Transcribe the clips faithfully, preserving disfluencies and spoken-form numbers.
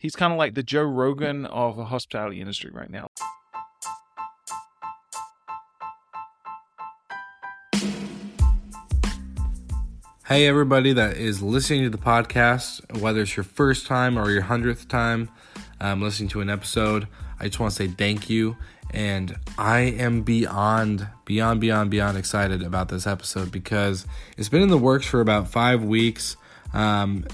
He's kind of like the Joe Rogan of the hospitality industry right now. Hey, everybody that is listening to the podcast, whether it's your first time or your hundredth time um, listening to an episode, I just want to say thank you. And I am beyond, beyond, beyond, beyond excited about this episode because it's been in the works for about five weeks. Um,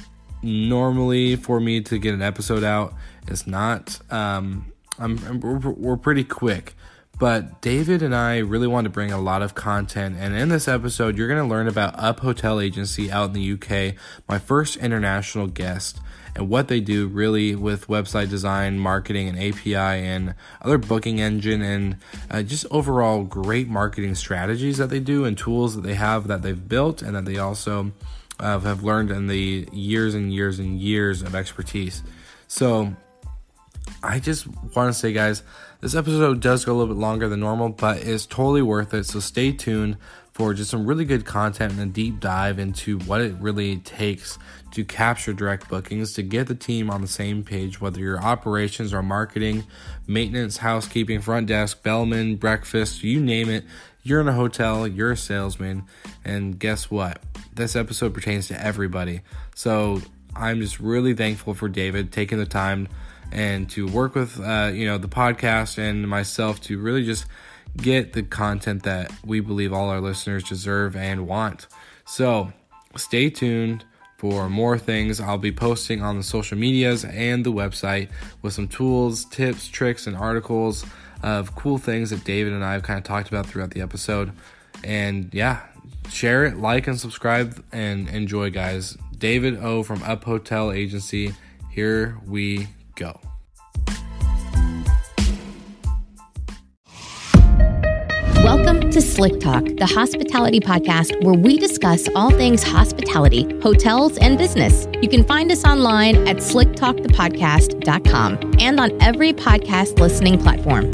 normally, for me to get an episode out, it's not, um, I'm, I'm, we're, we're pretty quick. But David and I really want to bring a lot of content, and in this episode, you're going to learn about Up Hotel Agency out in the U K, my first international guest, and what they do really with website design, marketing, and A P I, and other booking engine, and uh, just overall great marketing strategies that they do and tools that they have that they've built and that they also uh, have learned in the years and years and years of expertise. So I just want to say, guys, this episode does go a little bit longer than normal, but it's totally worth it. So stay tuned for just some really good content and a deep dive into what it really takes to capture direct bookings, to get the team on the same page, whether you're operations or marketing, maintenance, housekeeping, front desk, bellman, breakfast, you name it. You're in a hotel, you're a salesman, and guess what? This episode pertains to everybody. So I'm just really thankful for David taking the time and to work with, uh, you know, the podcast and myself to really just get the content that we believe all our listeners deserve and want. So stay tuned for more things. I'll be posting on the social medias and the website with some tools, tips, tricks, and articles of cool things that David and I have kind of talked about throughout the episode. And yeah, share it, like, and subscribe, and enjoy, guys. David O from Up Hotel Agency. Here we go. Welcome to Slick Talk, the hospitality podcast where we discuss all things hospitality, hotels, and business. You can find us online at slick talk the podcast dot com and on every podcast listening platform.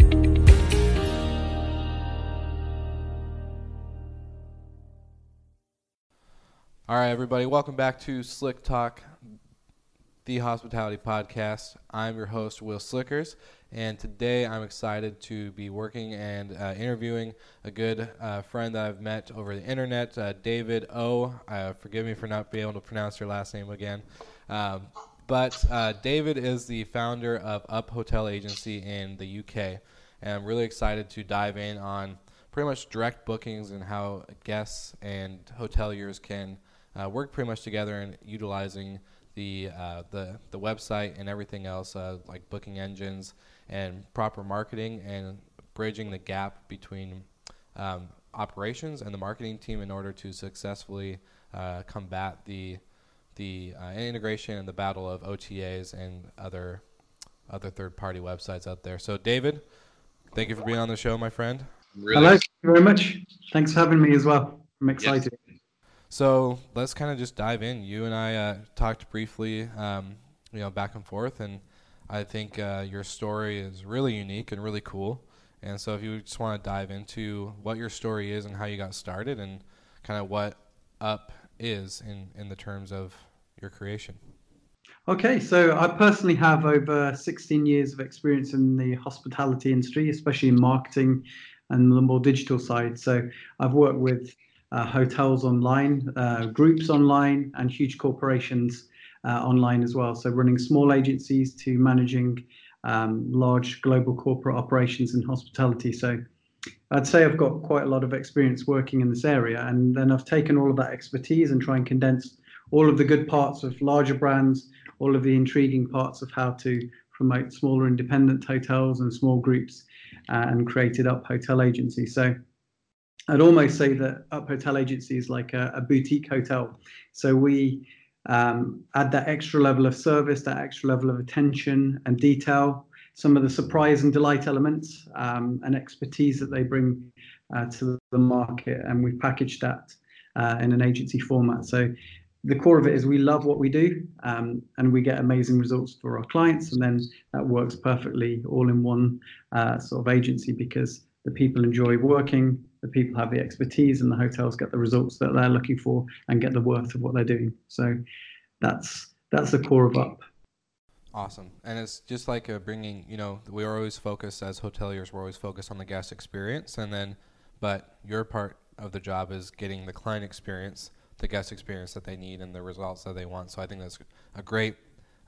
All right, everybody, welcome back to Slick Talk, the Hospitality Podcast. I'm your host, Will Slickers, and today I'm excited to be working and uh, interviewing a good uh, friend that I've met over the internet, uh, David O. Uh, forgive me for not being able to pronounce your last name again. Um, but uh, David is the founder of Up Hotel Agency in the U K, and I'm really excited to dive in on pretty much direct bookings and how guests and hoteliers can uh, work pretty much together in utilizing the uh, the the website and everything else, uh, like booking engines and proper marketing, and bridging the gap between um, operations and the marketing team in order to successfully uh, combat the the uh, integration and the battle of O T As and other other third-party websites out there. So, David, thank you for being on the show, my friend. Really? Hello, thank you very much. Thanks for having me as well. I'm excited. Yes. So let's kind of just dive in. You and I uh, talked briefly, um, you know, back and forth, and I think uh, your story is really unique and really cool. And so if you just want to dive into what your story is and how you got started and kind of what Up is in, in the terms of your creation. Okay, so I personally have over sixteen years of experience in the hospitality industry, especially in marketing and the more digital side. So I've worked with Uh, hotels online, uh, groups online, and huge corporations uh, online as well. So running small agencies to managing um, large global corporate operations in hospitality. So I'd say I've got quite a lot of experience working in this area. And then I've taken all of that expertise and try and condense all of the good parts of larger brands, all of the intriguing parts of how to promote smaller independent hotels and small groups, uh, and created Up Hotel Agency. So I'd almost say that Up Hotel Agency is like a, a boutique hotel. So we um, add that extra level of service, that extra level of attention and detail, some of the surprise and delight elements, um, and expertise that they bring uh, to the market. And we've packaged that uh, in an agency format. So the core of it is we love what we do, um, and we get amazing results for our clients. And then that works perfectly all in one uh, sort of agency, because the people enjoy working, the people have the expertise, and the hotels get the results that they're looking for and get the worth of what they're doing. So that's that's the core of Up. Awesome. And it's just like uh, bringing, you know, we are always focused as hoteliers, we're always focused on the guest experience. And then, but your part of the job is getting the client experience, the guest experience that they need and the results that they want. So I think that's a great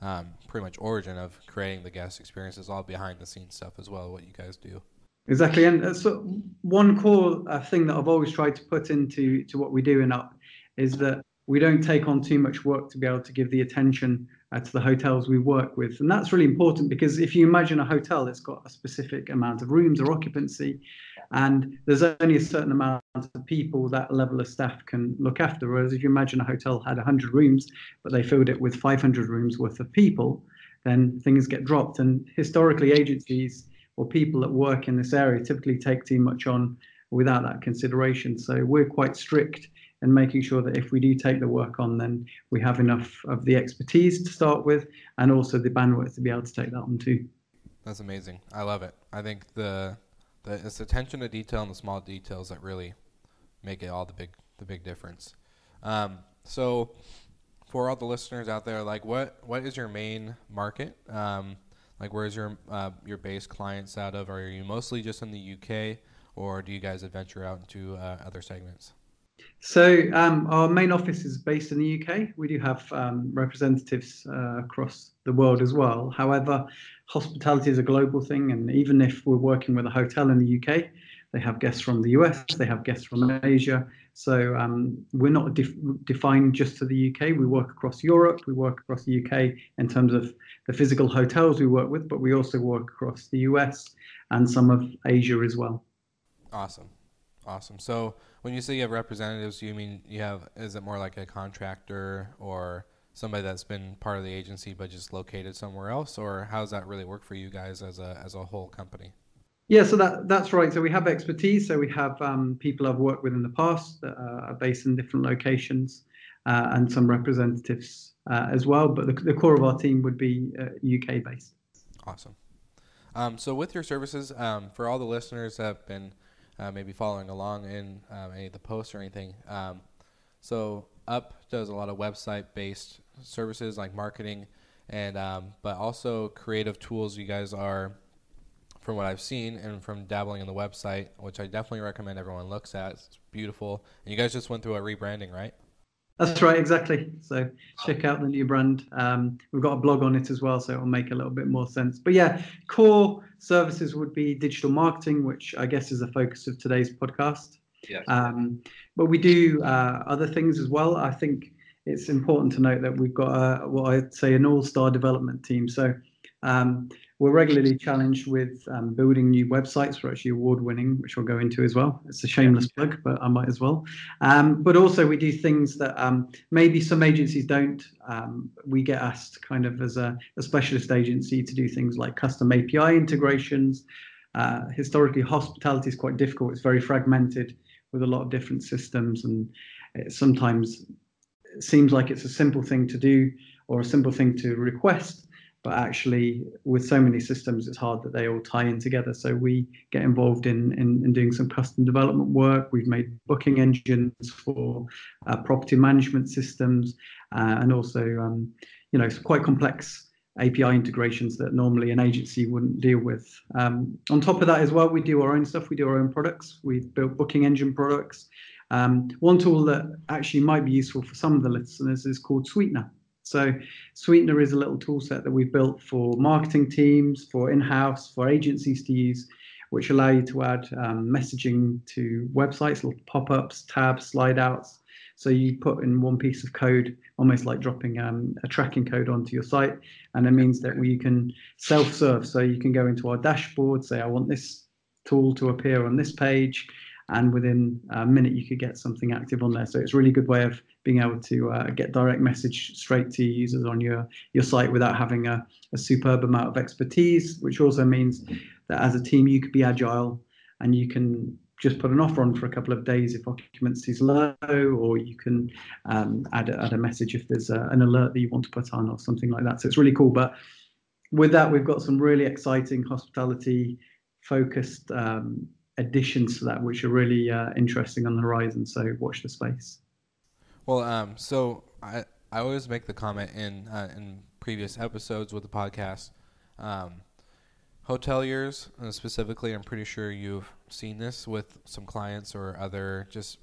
um, pretty much origin of creating the guest experiences, all behind the scenes stuff as well, what you guys do. Exactly. And uh, so one core uh, thing that I've always tried to put into to what we do in Up is that we don't take on too much work to be able to give the attention uh, to the hotels we work with. And that's really important because if you imagine a hotel, it's got a specific amount of rooms or occupancy, and there's only a certain amount of people that level of staff can look after. Whereas if you imagine a hotel had one hundred rooms, but they filled it with five hundred rooms worth of people, then things get dropped. And historically, agencies or people that work in this area typically take too much on without that consideration. So we're quite strict in making sure that if we do take the work on, then we have enough of the expertise to start with and also the bandwidth to be able to take that on too. That's amazing. I love it. I think the, the it's attention to detail and the small details that really make it all the big the big difference. Um, so for all the listeners out there, like what what is your main market? Um, Like, where's your uh, your base clients out of? Are you mostly just in the U K, or do you guys venture out into uh, other segments? So um, our main office is based in the U K. We do have um, representatives uh, across the world as well. However, hospitality is a global thing, and even if we're working with a hotel in the U K, they have guests from the U S, they have guests from Asia. So um, we're not def- defined just to the U K. We work across Europe. We work across the U K in terms of the physical hotels we work with, but we also work across the U S and some of Asia as well. Awesome. Awesome. So when you say you have representatives, you mean you have, is it more like a contractor or somebody that's been part of the agency but just located somewhere else? Or how does that really work for you guys as a as a whole company? Yeah, so that, that's right. So we have expertise. So we have um, people I've worked with in the past that uh, are based in different locations uh, and some representatives uh, as well. But the, the core of our team would be uh, U K based. Awesome. Um, so with your services, um, for all the listeners that have been uh, maybe following along in um, any of the posts or anything, um, so Up does a lot of website based services like marketing and um, but also creative tools. You guys are, from what I've seen and from dabbling in the website, which I definitely recommend everyone looks at. It's beautiful. And you guys just went through a rebranding, right? That's right, exactly. So check out the new brand. Um, we've got a blog on it as well, so it'll make a little bit more sense. But yeah, core services would be digital marketing, which I guess is the focus of today's podcast. Yes. Um, but we do uh, other things as well. I think it's important to note that we've got a, what I'd say an all-star development team. So um, we're regularly challenged with um, building new websites. We're actually award-winning, which we'll go into as well. It's a shameless plug, but I might as well. Um, but also we do things that um, maybe some agencies don't. Um, we get asked kind of as a, a specialist agency to do things like custom A P I integrations. Uh, historically, hospitality is quite difficult. It's very fragmented with a lot of different systems, and it sometimes seems like it's a simple thing to do or a simple thing to request. But actually, with so many systems, it's hard that they all tie in together. So we get involved in, in, in doing some custom development work. We've made booking engines for uh, property management systems uh, and also, um, you know, some quite complex A P I integrations that normally an agency wouldn't deal with. Um, on top of that as well, we do our own stuff. We do our own products. We've built booking engine products. Um, one tool that actually might be useful for some of the listeners is called Sweetener. So Sweetener is a little tool set that we've built for marketing teams, for in-house, for agencies to use, which allow you to add um, messaging to websites, little pop-ups, tabs, slide outs. So you put in one piece of code, almost like dropping um, a tracking code onto your site. And it means that we can self-serve. So you can go into our dashboard, say, I want this tool to appear on this page. And within a minute, you could get something active on there. So it's a really good way of being able to uh, get direct message straight to users on your, your site without having a, a superb amount of expertise, which also means that as a team, you could be agile and you can just put an offer on for a couple of days if occupancy is low, or you can um, add, a, add a message if there's a, an alert that you want to put on or something like that. So it's really cool. But with that, we've got some really exciting hospitality focused um additions to that, which are really uh, interesting on the horizon. So watch the space. Well, um, so I, I always make the comment in uh, in previous episodes with the podcast. Um, hoteliers, uh, specifically, I'm pretty sure you've seen this with some clients or other just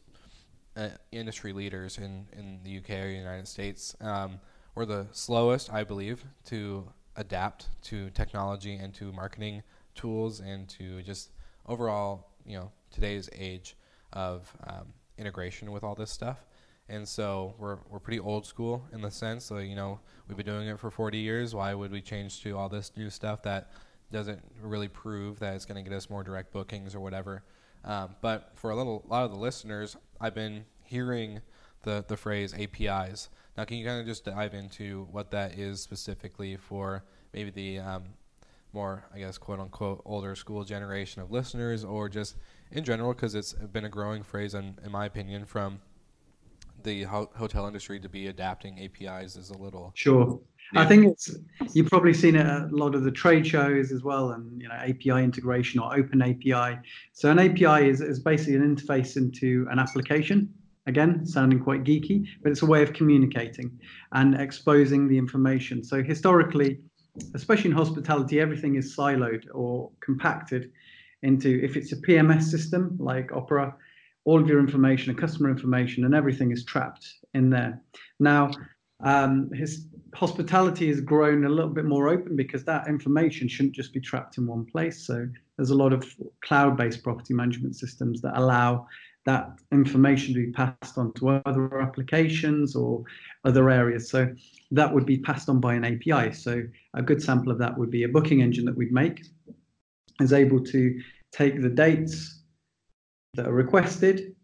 uh, industry leaders in, in the U K or the United States. Um, we're the slowest, I believe, to adapt to technology and to marketing tools and to just overall, you know, today's age of um, integration with all this stuff. And so we're we're pretty old school in the sense, so, you know, we've been doing it for forty years. Why would we change to all this new stuff that doesn't really prove that it's going to get us more direct bookings or whatever? Um, but for a little lot of the listeners, I've been hearing the the phrase A P Is. Now, can you kind of just dive into what that is specifically for maybe the um, more, I guess, quote unquote, older school generation of listeners, or just in general, because it's been a growing phrase, in, in my opinion, from the ho- hotel industry to be adapting A P Is is a little... Sure. Yeah. I think it's you've probably seen it at a lot of the trade shows as well, and, you know, A P I integration or open A P I. So an A P I is, is basically an interface into an application. Again, sounding quite geeky, but it's a way of communicating and exposing the information. So historically, especially in hospitality, everything is siloed or compacted into, if it's a P M S system like Opera, all of your information and customer information and everything is trapped in there. Now, um, his hospitality has grown a little bit more open because that information shouldn't just be trapped in one place. So there's a lot of cloud-based property management systems that allow that information to be passed on to other applications or other areas. So that would be passed on by an A P I. So a good sample of that would be a booking engine that we'd make is able to take the dates that are requested,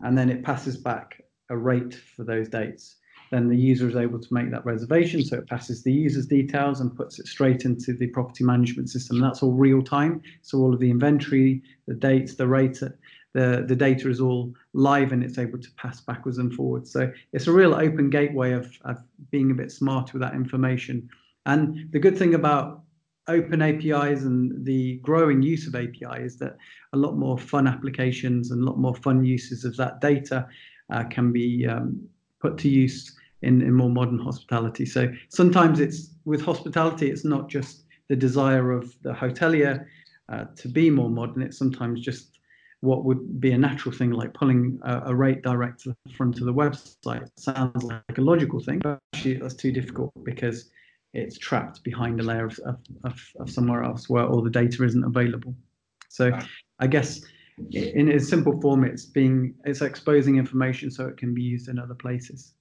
and then it passes back a rate for those dates. Then the user is able to make that reservation, so it passes the user's details and puts it straight into the property management system. That's all real time, so all of the inventory, the dates, the rate, the, the data is all live, and it's able to pass backwards and forwards. So it's a real open gateway of, of being a bit smarter with that information. And the good thing about open A P Is and the growing use of A P I is that a lot more fun applications and a lot more fun uses of that data uh, can be um, put to use in, in more modern hospitality. So sometimes it's with hospitality, it's not just the desire of the hotelier uh, to be more modern. It's sometimes just what would be a natural thing, like pulling a, a rate direct to the front of the website. It sounds like a logical thing, but actually that's too difficult because it's trapped behind a layer of, of, of somewhere else where all the data isn't available. So I guess in a simple form, it's being it's exposing information so it can be used in other places.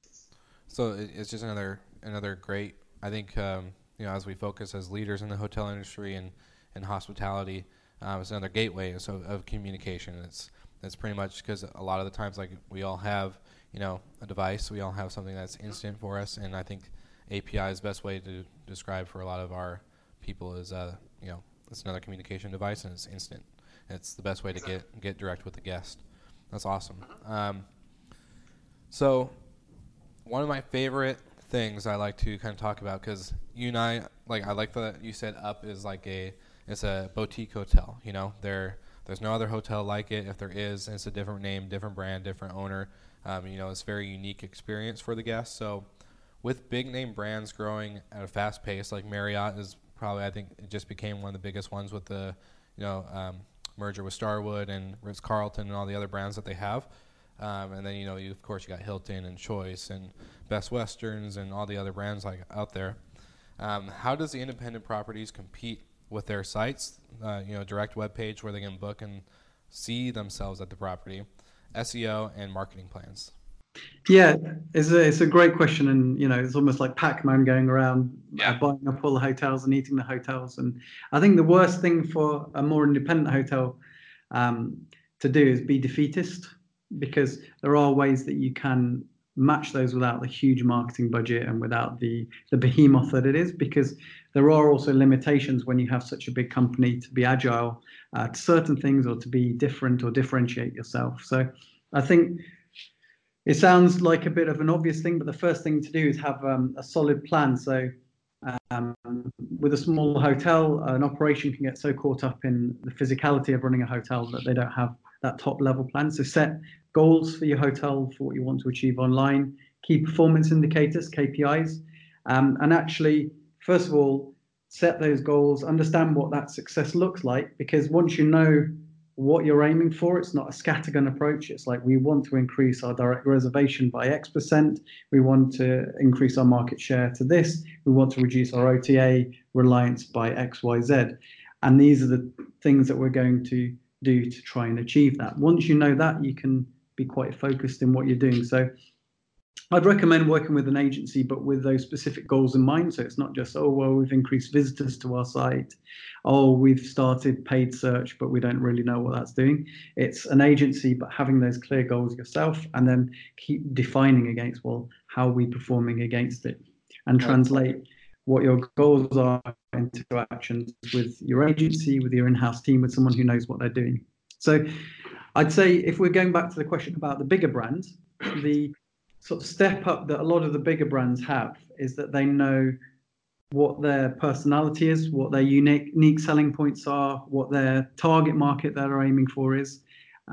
So it's just another another great, I think, um, you know, as we focus as leaders in the hotel industry and, and hospitality, uh, it's another gateway so of communication. It's, it's pretty much because a lot of the times, like, we all have, you know, a device. We all have something that's instant for us, and I think A P I is the best way to describe for a lot of our people is, uh, you know, it's another communication device and it's instant. It's the best way to get get direct with the guest. That's awesome. Um, so one of my favorite things I like to kind of talk about, because you and I, like, I like that you said Up is like a, it's a boutique hotel, you know. There, there's no other hotel like it. If there is, it's a different name, different brand, different owner. Um, you know, it's a very unique experience for the guests. So with big name brands growing at a fast pace, like Marriott is probably, I think it just became one of the biggest ones with the, you know, um, merger with Starwood and Ritz-Carlton and all the other brands that they have. Um, and then, you know, you, of course, you got Hilton and Choice and Best Westerns and all the other brands like out there. Um, how does the independent properties compete with their sites? Uh, you know, direct web page where they can book and see themselves at the property, S E O and marketing plans. Yeah, it's a, it's a great question, and, you know, it's almost like Pac-Man going around, yeah, uh, buying up all the hotels and eating the hotels. And I think the worst thing for a more independent hotel um, to do is be defeatist, because there are ways that you can match those without the huge marketing budget and without the, the behemoth that it is, because there are also limitations when you have such a big company to be agile uh, to certain things or to be different or differentiate yourself. So I think it sounds like a bit of an obvious thing, but the first thing to do is have um, a solid plan. So um, with a small hotel, an operation can get so caught up in the physicality of running a hotel that they don't have that top level plan. So set goals for your hotel for what you want to achieve online, key performance indicators, K P Is, Um, and actually, first of all, set those goals, understand what that success looks like, because once you know what you're aiming for, it's not a scattergun approach. It's like, we want to increase our direct reservation by X percent. We want to increase our market share to this. We want to reduce our O T A reliance by X, Y, Z. And these are the things that we're going to do to try and achieve that. Once you know that, you can be quite focused in what you're doing. So I'd recommend working with an agency, but with those specific goals in mind. So it's not just, oh, well, we've increased visitors to our site. Oh, we've started paid search, but we don't really know what that's doing. It's an agency, but having those clear goals yourself, and then keep defining against, well, how are we performing against it? And translate what your goals are into actions with your agency, with your in-house team, with someone who knows what they're doing. So I'd say, if we're going back to the question about the bigger brands, the sort of step up that a lot of the bigger brands have is that they know what their personality is, what their unique, unique selling points are, what their target market that they're aiming for is.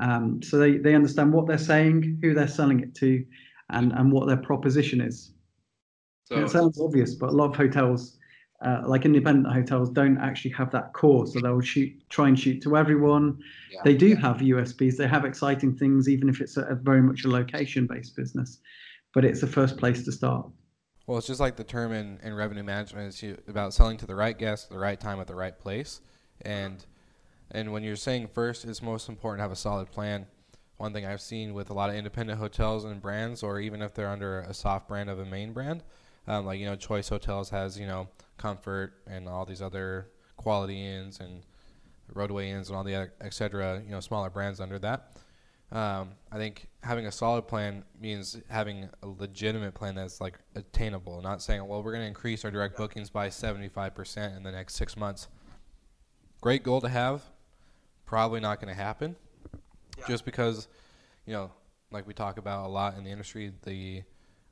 Um, so they, they understand what they're saying, who they're selling it to, and, and what their proposition is. So, it sounds obvious, but a lot of hotels, uh, like independent hotels, don't actually have that core. So they'll shoot, try and shoot to everyone. Yeah, they do yeah. have U S Ps. They have exciting things, even if it's a, a very much a location-based business. But it's the first place to start. Well, it's just like the term in, in revenue management is about selling to the right guest at the right time at the right place. And and when you're saying first, it's most important to have a solid plan. One thing I've seen with a lot of independent hotels and brands, or even if they're under a soft brand of a main brand, Um, like, you know, Choice Hotels has, you know, Comfort and all these other Quality Inns and Roadway Inns and all the other, et cetera, you know, smaller brands under that. Um, I think having a solid plan means having a legitimate plan that's, like, attainable, not saying, well, we're going to increase our direct bookings by seventy-five percent in the next six months. Great goal to have. Probably not going to happen yeah. just because, you know, like we talk about a lot in the industry, the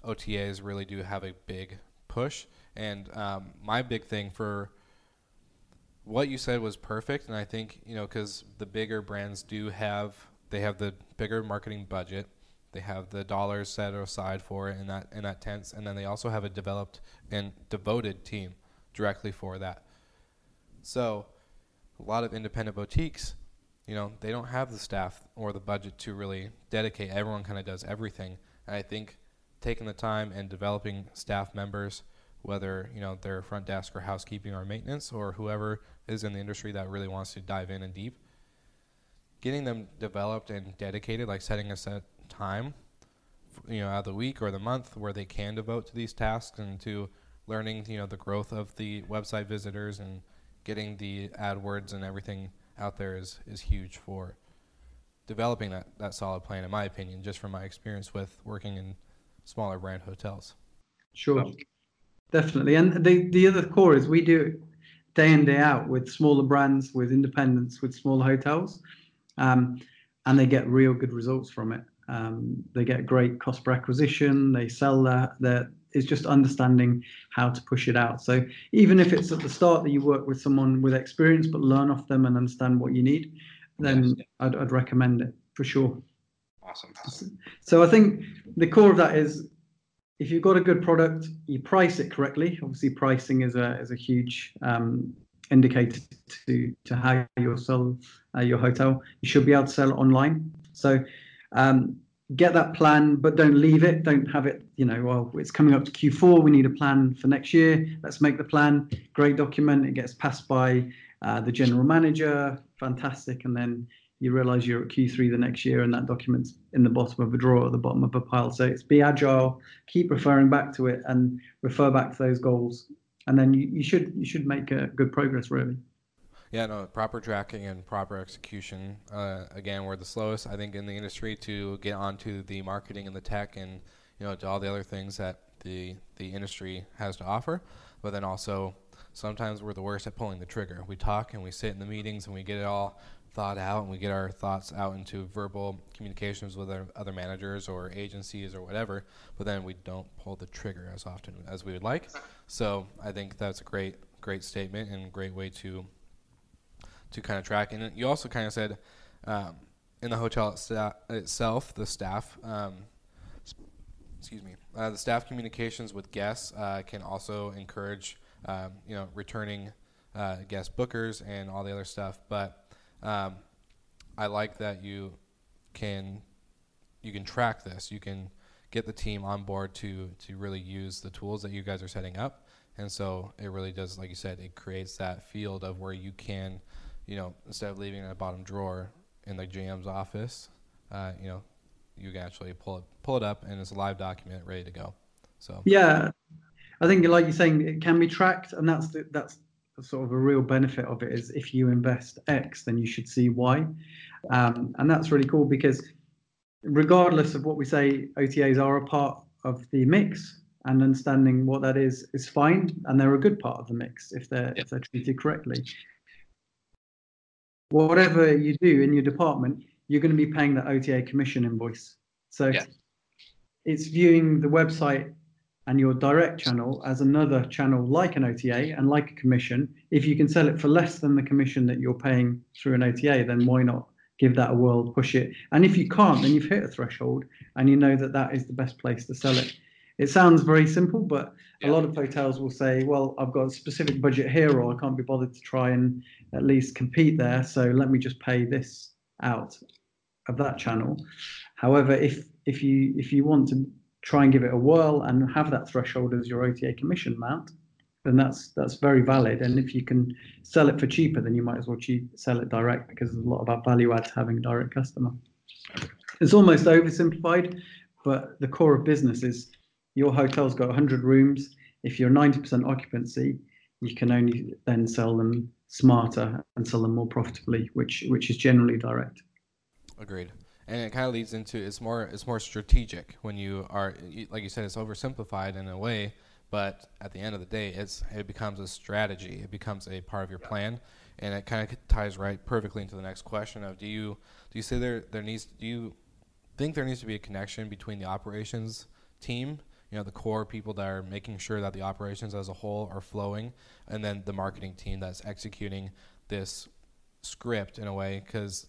O T As really do have a big push. And um, my big thing for what you said was perfect. And I think, you know, because the bigger brands do have, they have the bigger marketing budget. They have the dollars set aside for it in that, in that tense. And then they also have a developed and devoted team directly for that. So a lot of independent boutiques, you know, they don't have the staff or the budget to really dedicate. Everyone kind of does everything. And I think taking the time and developing staff members, whether, you know, they're front desk or housekeeping or maintenance or whoever is in the industry that really wants to dive in and deep, getting them developed and dedicated, like setting a set time, you know, out of the week or the month where they can devote to these tasks and to learning, you know, the growth of the website visitors and getting the AdWords and everything out there is, is huge for developing that, that solid plan, in my opinion, just from my experience with working in smaller brand hotels. Sure, so. Definitely. And the, the other core is we do it day in, day out with smaller brands, with independents, with smaller hotels, um, and they get real good results from it. Um, they get great cost per acquisition, they sell that, that it's just understanding how to push it out. So even if it's at the start that you work with someone with experience, but learn off them and understand what you need, then yes. I'd, I'd recommend it for sure. Awesome. So I think the core of that is, if you've got a good product, you price it correctly. Obviously, pricing is a is a huge um, indicator to to how you sell uh, your hotel. You should be able to sell it online. So um, get that plan, but don't leave it. Don't have it, you know, well, it's coming up to Q four. We need a plan for next year. Let's make the plan. Great document. It gets passed by uh, the general manager. Fantastic. And then you realize you're at Q three the next year and that document's in the bottom of a drawer, at the bottom of a pile. So it's be agile, keep referring back to it and refer back to those goals. And then you, you should you should make a good progress, really. Yeah, no, proper tracking and proper execution. Uh, again, we're the slowest, I think, in the industry to get onto the marketing and the tech and, you know, to all the other things that the the industry has to offer. But then also sometimes we're the worst at pulling the trigger. We talk and we sit in the meetings and we get it all thought out and we get our thoughts out into verbal communications with our other managers or agencies or whatever, but then we don't pull the trigger as often as we would like. So I think that's a great great statement and great way to to kind of track. And you also kind of said um, in the hotel itself, the staff um, excuse me, uh, the staff communications with guests uh, can also encourage, um, you know, returning uh, guest bookers and all the other stuff. But um, I like that you can you can track this. You can get the team on board to to really use the tools that you guys are setting up. And so it really does, like you said, it creates that field of where you can, you know, instead of leaving it in a bottom drawer in the G M's office, uh, you know, you can actually pull it, pull it up, and it's a live document ready to go. So yeah, I think like you're saying, it can be tracked, and that's the, that's sort of a real benefit of it is if you invest X, then you should see Y, um, and that's really cool because regardless of what we say, O T As are a part of the mix, and understanding what that is is fine, and they're a good part of the mix if they're yep. if they're treated correctly. Whatever you do in your department, you're going to be paying that O T A commission invoice. So yeah. it's viewing the website and your direct channel as another channel like an O T A and like a commission. If you can sell it for less than the commission that you're paying through an O T A, then why not give that a whirl, push it? And if you can't, then you've hit a threshold and you know that that is the best place to sell it. It sounds very simple, but yeah. a lot of hotels will say, well, I've got a specific budget here, or I can't be bothered to try and at least compete there, so let me just pay this out of that channel. However, if if you if you want to try and give it a whirl and have that threshold as your O T A commission amount, then that's that's very valid. And if you can sell it for cheaper, then you might as well cheap, sell it direct, because there's a lot about value add to having a direct customer. It's almost oversimplified, but the core of business is your hotel's got one hundred rooms. If you're ninety percent occupancy, you can only then sell them smarter and sell them more profitably, which which is generally direct. Agreed. And it kind of leads into, it's more it's more strategic when you are, like you said, it's oversimplified in a way, but at the end of the day, it's it becomes a strategy. It becomes a part of your plan, and it kind of ties right perfectly into the next question of do you do you say there there needs do you think there needs to be a connection between the operations team, you know, the core people that are making sure that the operations as a whole are flowing, and then the marketing team that's executing this script in a way? Because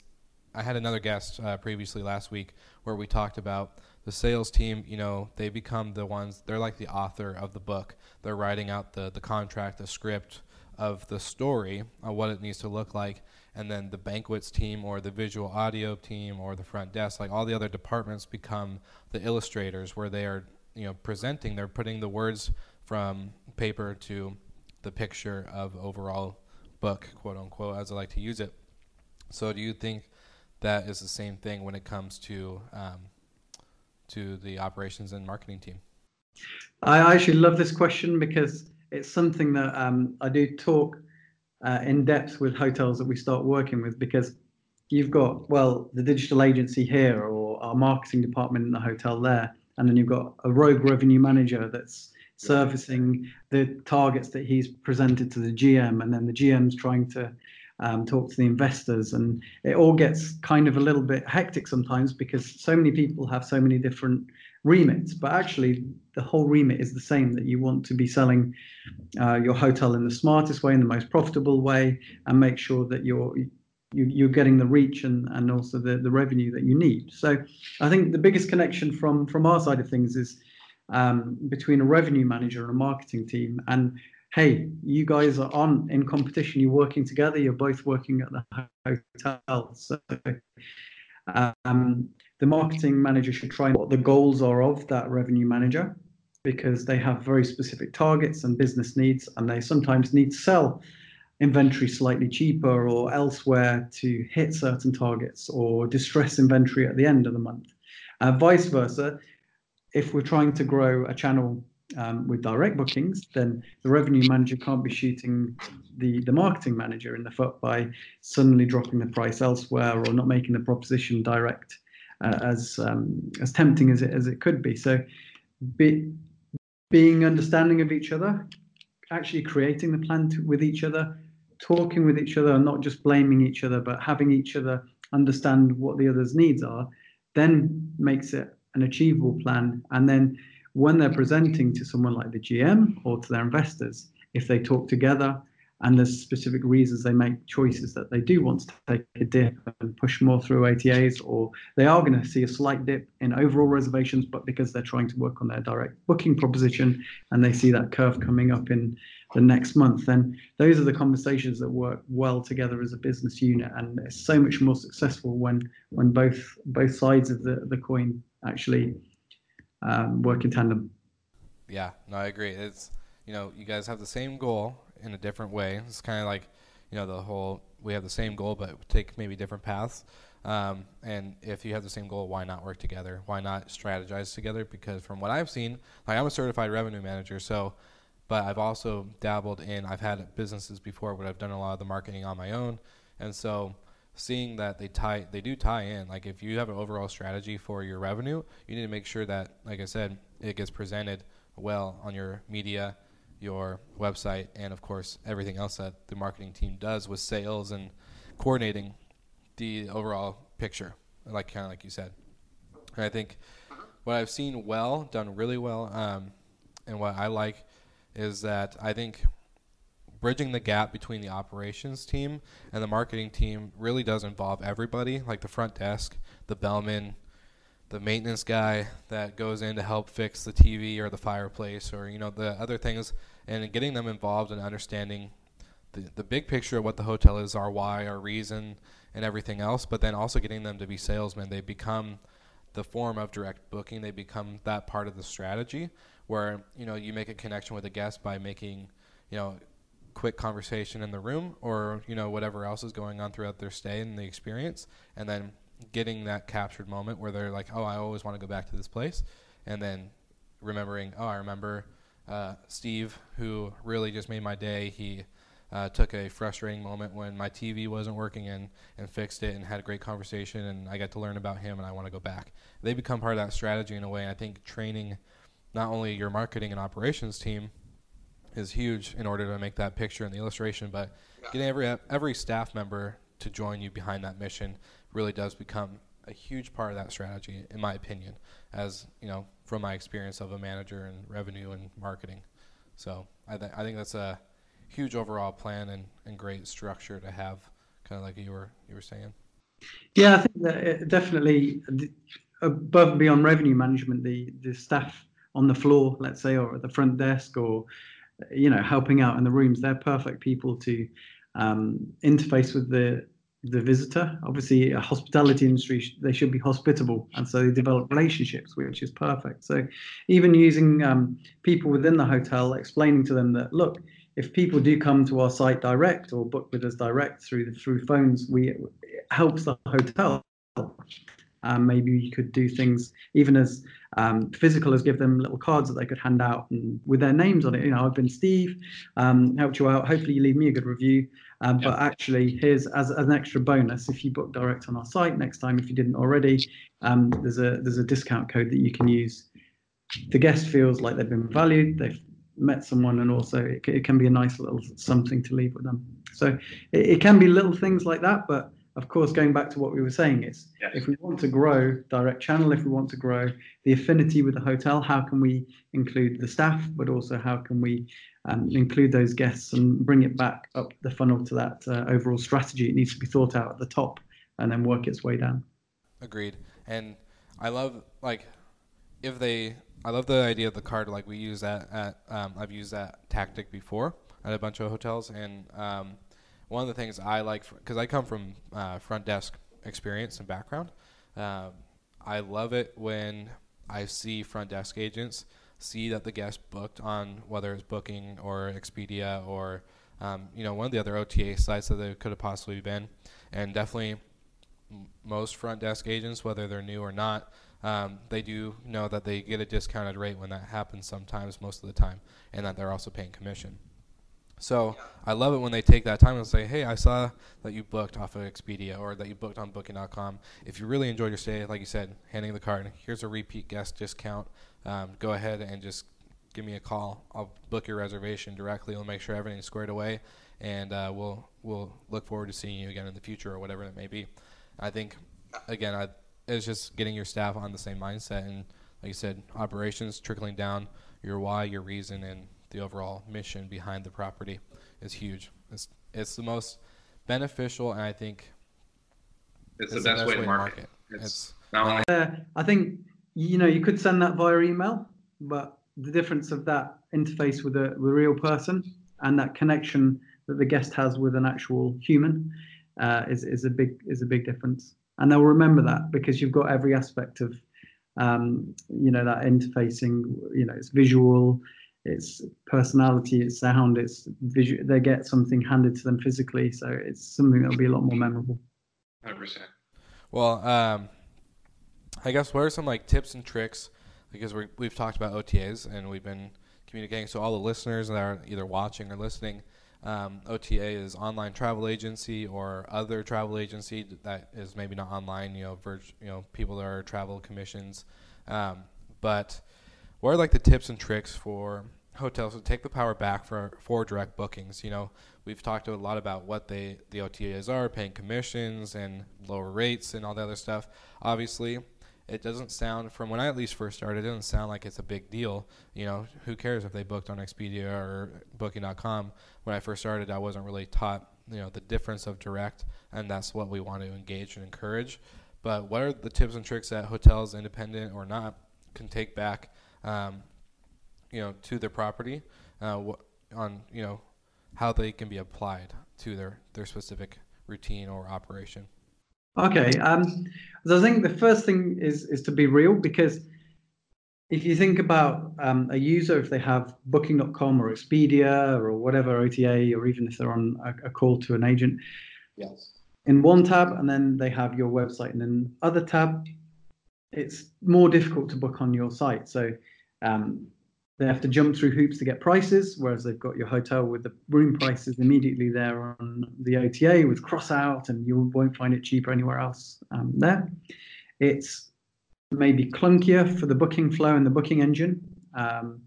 I had another guest uh, previously last week where we talked about the sales team, you know, they become the ones, they're like the author of the book. They're writing out the, the contract, the script of the story, on what it needs to look like. And then the banquets team or the visual audio team or the front desk, like all the other departments become the illustrators, where they are, you know, presenting, they're putting the words from paper to the picture of overall book, quote unquote, as I like to use it. So do you think that is the same thing when it comes to um, to the operations and marketing team? I actually love this question because it's something that um, I do talk uh, in depth with hotels that we start working with, because you've got, well, the digital agency here or our marketing department in the hotel there, and then you've got a rogue revenue manager that's servicing the targets that he's presented to the G M, and then the G M's trying to Um, talk to the investors, and it all gets kind of a little bit hectic sometimes because so many people have so many different remits, but actually the whole remit is the same, that you want to be selling uh, your hotel in the smartest way, in the most profitable way, and make sure that you're you, you're getting the reach and, and also the, the revenue that you need. So I think the biggest connection from from our side of things is um, between a revenue manager and a marketing team. And hey, you guys are on in competition, you're working together, you're both working at the hotel. So um, the marketing manager should try what the goals are of that revenue manager, because they have very specific targets and business needs, and they sometimes need to sell inventory slightly cheaper or elsewhere to hit certain targets, or distress inventory at the end of the month. Uh, vice versa, if we're trying to grow a channel Um, with direct bookings, then the revenue manager can't be shooting the, the marketing manager in the foot by suddenly dropping the price elsewhere or not making the proposition direct uh, as um, as tempting as it as it could be. So be, being understanding of each other, actually creating the plan to, with each other, talking with each other, and not just blaming each other, but having each other understand what the other's needs are, then makes it an achievable plan. And then when they're presenting to someone like the G M or to their investors, if they talk together and there's specific reasons they make choices that they do want to take a dip and push more through A T As, or they are going to see a slight dip in overall reservations, but because they're trying to work on their direct booking proposition and they see that curve coming up in the next month, then those are the conversations that work well together as a business unit, and it's so much more successful when when both both sides of the, the coin actually um, work in tandem. Yeah, no, I agree. It's, you know, you guys have the same goal in a different way. It's kind of like, you know, the whole, we have the same goal, but take maybe different paths. Um, and if you have the same goal, why not work together? Why not strategize together? Because from what I've seen, like, I'm a certified revenue manager, so, but I've also dabbled in, I've had businesses before where I've done a lot of the marketing on my own. And so seeing that they tie, they do tie in, like if you have an overall strategy for your revenue, you need to make sure that, like I said, it gets presented well on your media, your website, and of course everything else that the marketing team does with sales and coordinating the overall picture, like kind of like you said. And I think what I've seen well done really well, um, and what I like is that I think bridging the gap between the operations team and the marketing team really does involve everybody, like the front desk, the bellman, the maintenance guy that goes in to help fix the T V or the fireplace, or, you know, the other things, and getting them involved and understanding the, the big picture of what the hotel is, our why, our reason, and everything else, but then also getting them to be salesmen. They become the form of direct booking. They become that part of the strategy where, you know, you make a connection with a guest by making, you know, quick conversation in the room, or, you know, whatever else is going on throughout their stay and the experience, and then getting that captured moment where they're like, oh, I always want to go back to this place. And then remembering, oh, I remember uh, Steve, who really just made my day. He uh, took a frustrating moment when my T V wasn't working and, and fixed it, and had a great conversation, and I got to learn about him, and I want to go back. They become part of that strategy in a way. And I think training not only your marketing and operations team is huge in order to make that picture and the illustration, but yeah. getting every every staff member to join you behind that mission really does become a huge part of that strategy, in my opinion, as, you know, from my experience of a manager in revenue and marketing. So I, th- I think that's a huge overall plan and, and great structure to have, kind of like you were you were saying. Yeah, I think that it definitely, above and beyond revenue management, the, the staff on the floor, let's say, or at the front desk, or, you know, helping out in the rooms, they're perfect people to um, interface with the the visitor. Obviously, a hospitality industry, they should be hospitable, and so they develop relationships, which is perfect. So even using um, people within the hotel, explaining to them that, look, if people do come to our site direct or book with us direct through the, through phones, we it helps the hotel. Um, maybe you could do things even as um, physical as give them little cards that they could hand out and with their names on it. You know, I've been Steve, um, helped you out. Hopefully you leave me a good review. Um, yeah. But actually, here's as, as an extra bonus, if you book direct on our site next time, if you didn't already, um, there's a there's a discount code that you can use. The guest feels like they've been valued, they've met someone, and also it, it can be a nice little something to leave with them. So it, it can be little things like that, but of course, going back to what we were saying is, yes. if we want to grow direct channel, if we want to grow the affinity with the hotel, how can we include the staff, but also how can we um, include those guests and bring it back up the funnel to that uh, overall strategy? It needs to be thought out at the top and then work its way down. Agreed. And I love, like, if they, I love the idea of the card. Like, we use that at, um, I've used that tactic before at a bunch of hotels, and, um, one of the things I like, because I come from uh, front desk experience and background, uh, I love it when I see front desk agents see that the guest booked on, whether it's Booking or Expedia or, um, you know, one of the other O T A sites that they could have possibly been. And definitely m- most front desk agents, whether they're new or not, um, they do know that they get a discounted rate when that happens sometimes, most of the time, and that they're also paying commission. So I love it when they take that time and say, hey, I saw that you booked off of Expedia or that you booked on Booking dot com. If you really enjoyed your stay, like you said, handing the card, here's a repeat guest discount. Um, go ahead and just give me a call. I'll book your reservation directly. We'll make sure everything's squared away, and uh, we'll we'll look forward to seeing you again in the future or whatever it may be. I think, again, I, it's just getting your staff on the same mindset. And like you said, operations trickling down, your why, your reason, and the overall mission behind the property is huge. It's, it's the most beneficial, and I think it's, it's the, best the best way to market. market. It's, it's not only uh, I think, you know, you could send that via email, but the difference of that interface with a, with a real person and that connection that the guest has with an actual human uh, is is a big is a big difference. And they'll remember that because you've got every aspect of, um, you know, that interfacing. You know, it's visual, it's personality, it's sound, it's visual. They get something handed to them physically, so it's something that'll be a lot more memorable. one hundred percent. Well, um, I guess what are some like tips and tricks? Because we're, we've talked about O T As and we've been communicating. So all the listeners that are either watching or listening. Um, O T A is online travel agency or other travel agency that is maybe not online, you know, virg- you know, people that are travel commissions. Um, but what are like the tips and tricks for hotels to take the power back for, for direct bookings? You know, we've talked a lot about what they, the O T As are, paying commissions and lower rates and all the other stuff. Obviously, it doesn't sound, from when I at least first started, it doesn't sound like it's a big deal. You know, who cares if they booked on Expedia or Booking dot com? When I first started, I wasn't really taught, you know, the difference of direct, and that's what we want to engage and encourage. But what are the tips and tricks that hotels, independent or not, can take back, um, you know, to their property uh, wh- on, you know, how they can be applied to their, their specific routine or operation? Okay, um, so I think the first thing is is to be real, because if you think about um, a user, if they have Booking dot com or Expedia or whatever O T A, or even if they're on a, a call to an agent, yes, in one tab, and then they have your website, and then other tab, it's more difficult to book on your site. So um, they have to jump through hoops to get prices, whereas they've got your hotel with the room prices immediately there on the O T A with cross out, and you won't find it cheaper anywhere else um, there. It's maybe clunkier for the booking flow and the booking engine. Um,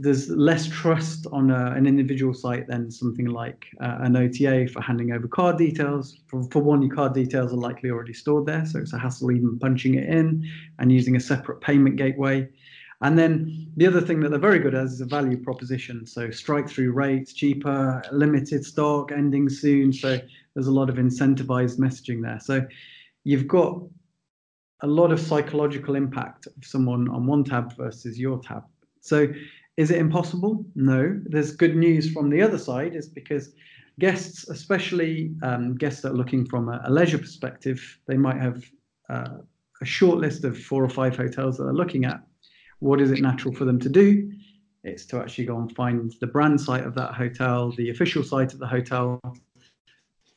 there's less trust on a, an individual site than something like uh, an O T A for handing over card details. For, for one, your card details are likely already stored there, so it's a hassle even punching it in and using a separate payment gateway. And then the other thing that they're very good at is a value proposition. So strike-through rates, cheaper, limited stock, ending soon. So there's a lot of incentivized messaging there. So you've got a lot of psychological impact of someone on one tab versus your tab. So is it impossible? No. There's good news from the other side, is because guests, especially um, guests that are looking from a, a leisure perspective, they might have uh, a short list of four or five hotels that they're looking at. What is it natural for them to do? It's to actually go and find the brand site of that hotel, the official site of the hotel,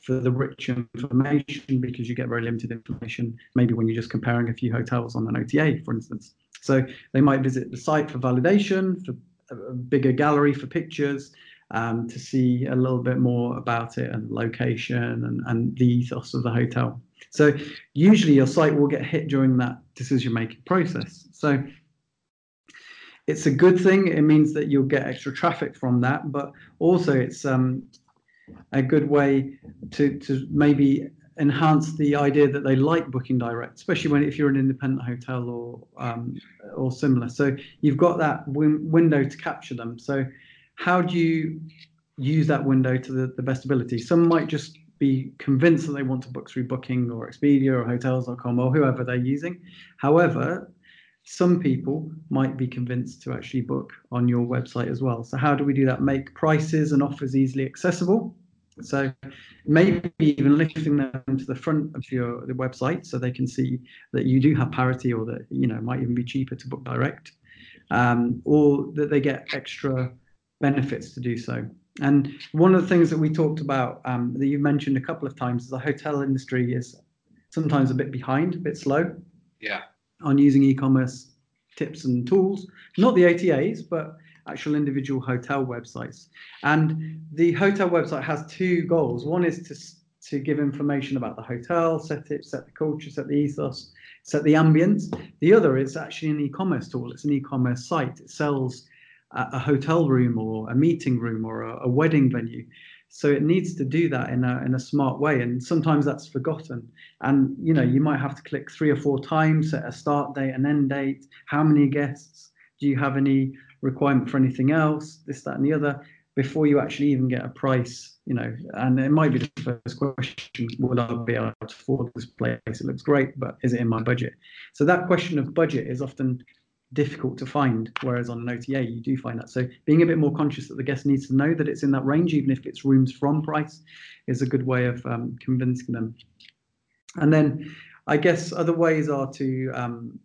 for the rich information, because you get very limited information, maybe when you're just comparing a few hotels on an O T A, for instance. So they might visit the site for validation, for a bigger gallery for pictures, um, to see a little bit more about it and location and, and the ethos of the hotel. So usually your site will get hit during that decision-making process. So it's a good thing. It means that you'll get extra traffic from that, but also it's um, a good way to, to maybe enhance the idea that they like booking direct, especially when if you're an independent hotel or um, or similar. So you've got that win- window to capture them. So how do you use that window to the, the best ability? Some might just be convinced that they want to book through Booking or Expedia or Hotels dot com or whoever they're using. However, some people might be convinced to actually book on your website as well. So how do we do that? Make prices and offers easily accessible. So maybe even lifting them to the front of your the website so they can see that you do have parity, or that, you know, it might even be cheaper to book direct, um, or that they get extra benefits to do so. And one of the things that we talked about um, that you mentioned a couple of times is the hotel industry is sometimes a bit behind, a bit slow. Yeah. On using e-commerce tips and tools, not the O T As, but actual individual hotel websites. And the hotel website has two goals. One is to to give information about the hotel, set it, set the culture, set the ethos, set the ambience. The other is actually an e-commerce tool. It's an e-commerce site. It sells a, a hotel room or a meeting room or a, a wedding venue. So it needs to do that in a in a smart way, and sometimes that's forgotten. And you know, you might have to click three or four times, set a start date, an end date. How many guests? Do you have any requirement for anything else? This, that, and the other. before you actually even get a price, you know, and it might be the first question, will I be able to afford this place? It looks great, but is it in my budget? So that question of budget is often difficult to find, whereas on an O T A, you do find that. So being a bit more conscious that the guest needs to know that it's in that range, even if it's rooms from price, is a good way of um, convincing them. And then I guess other ways are to um,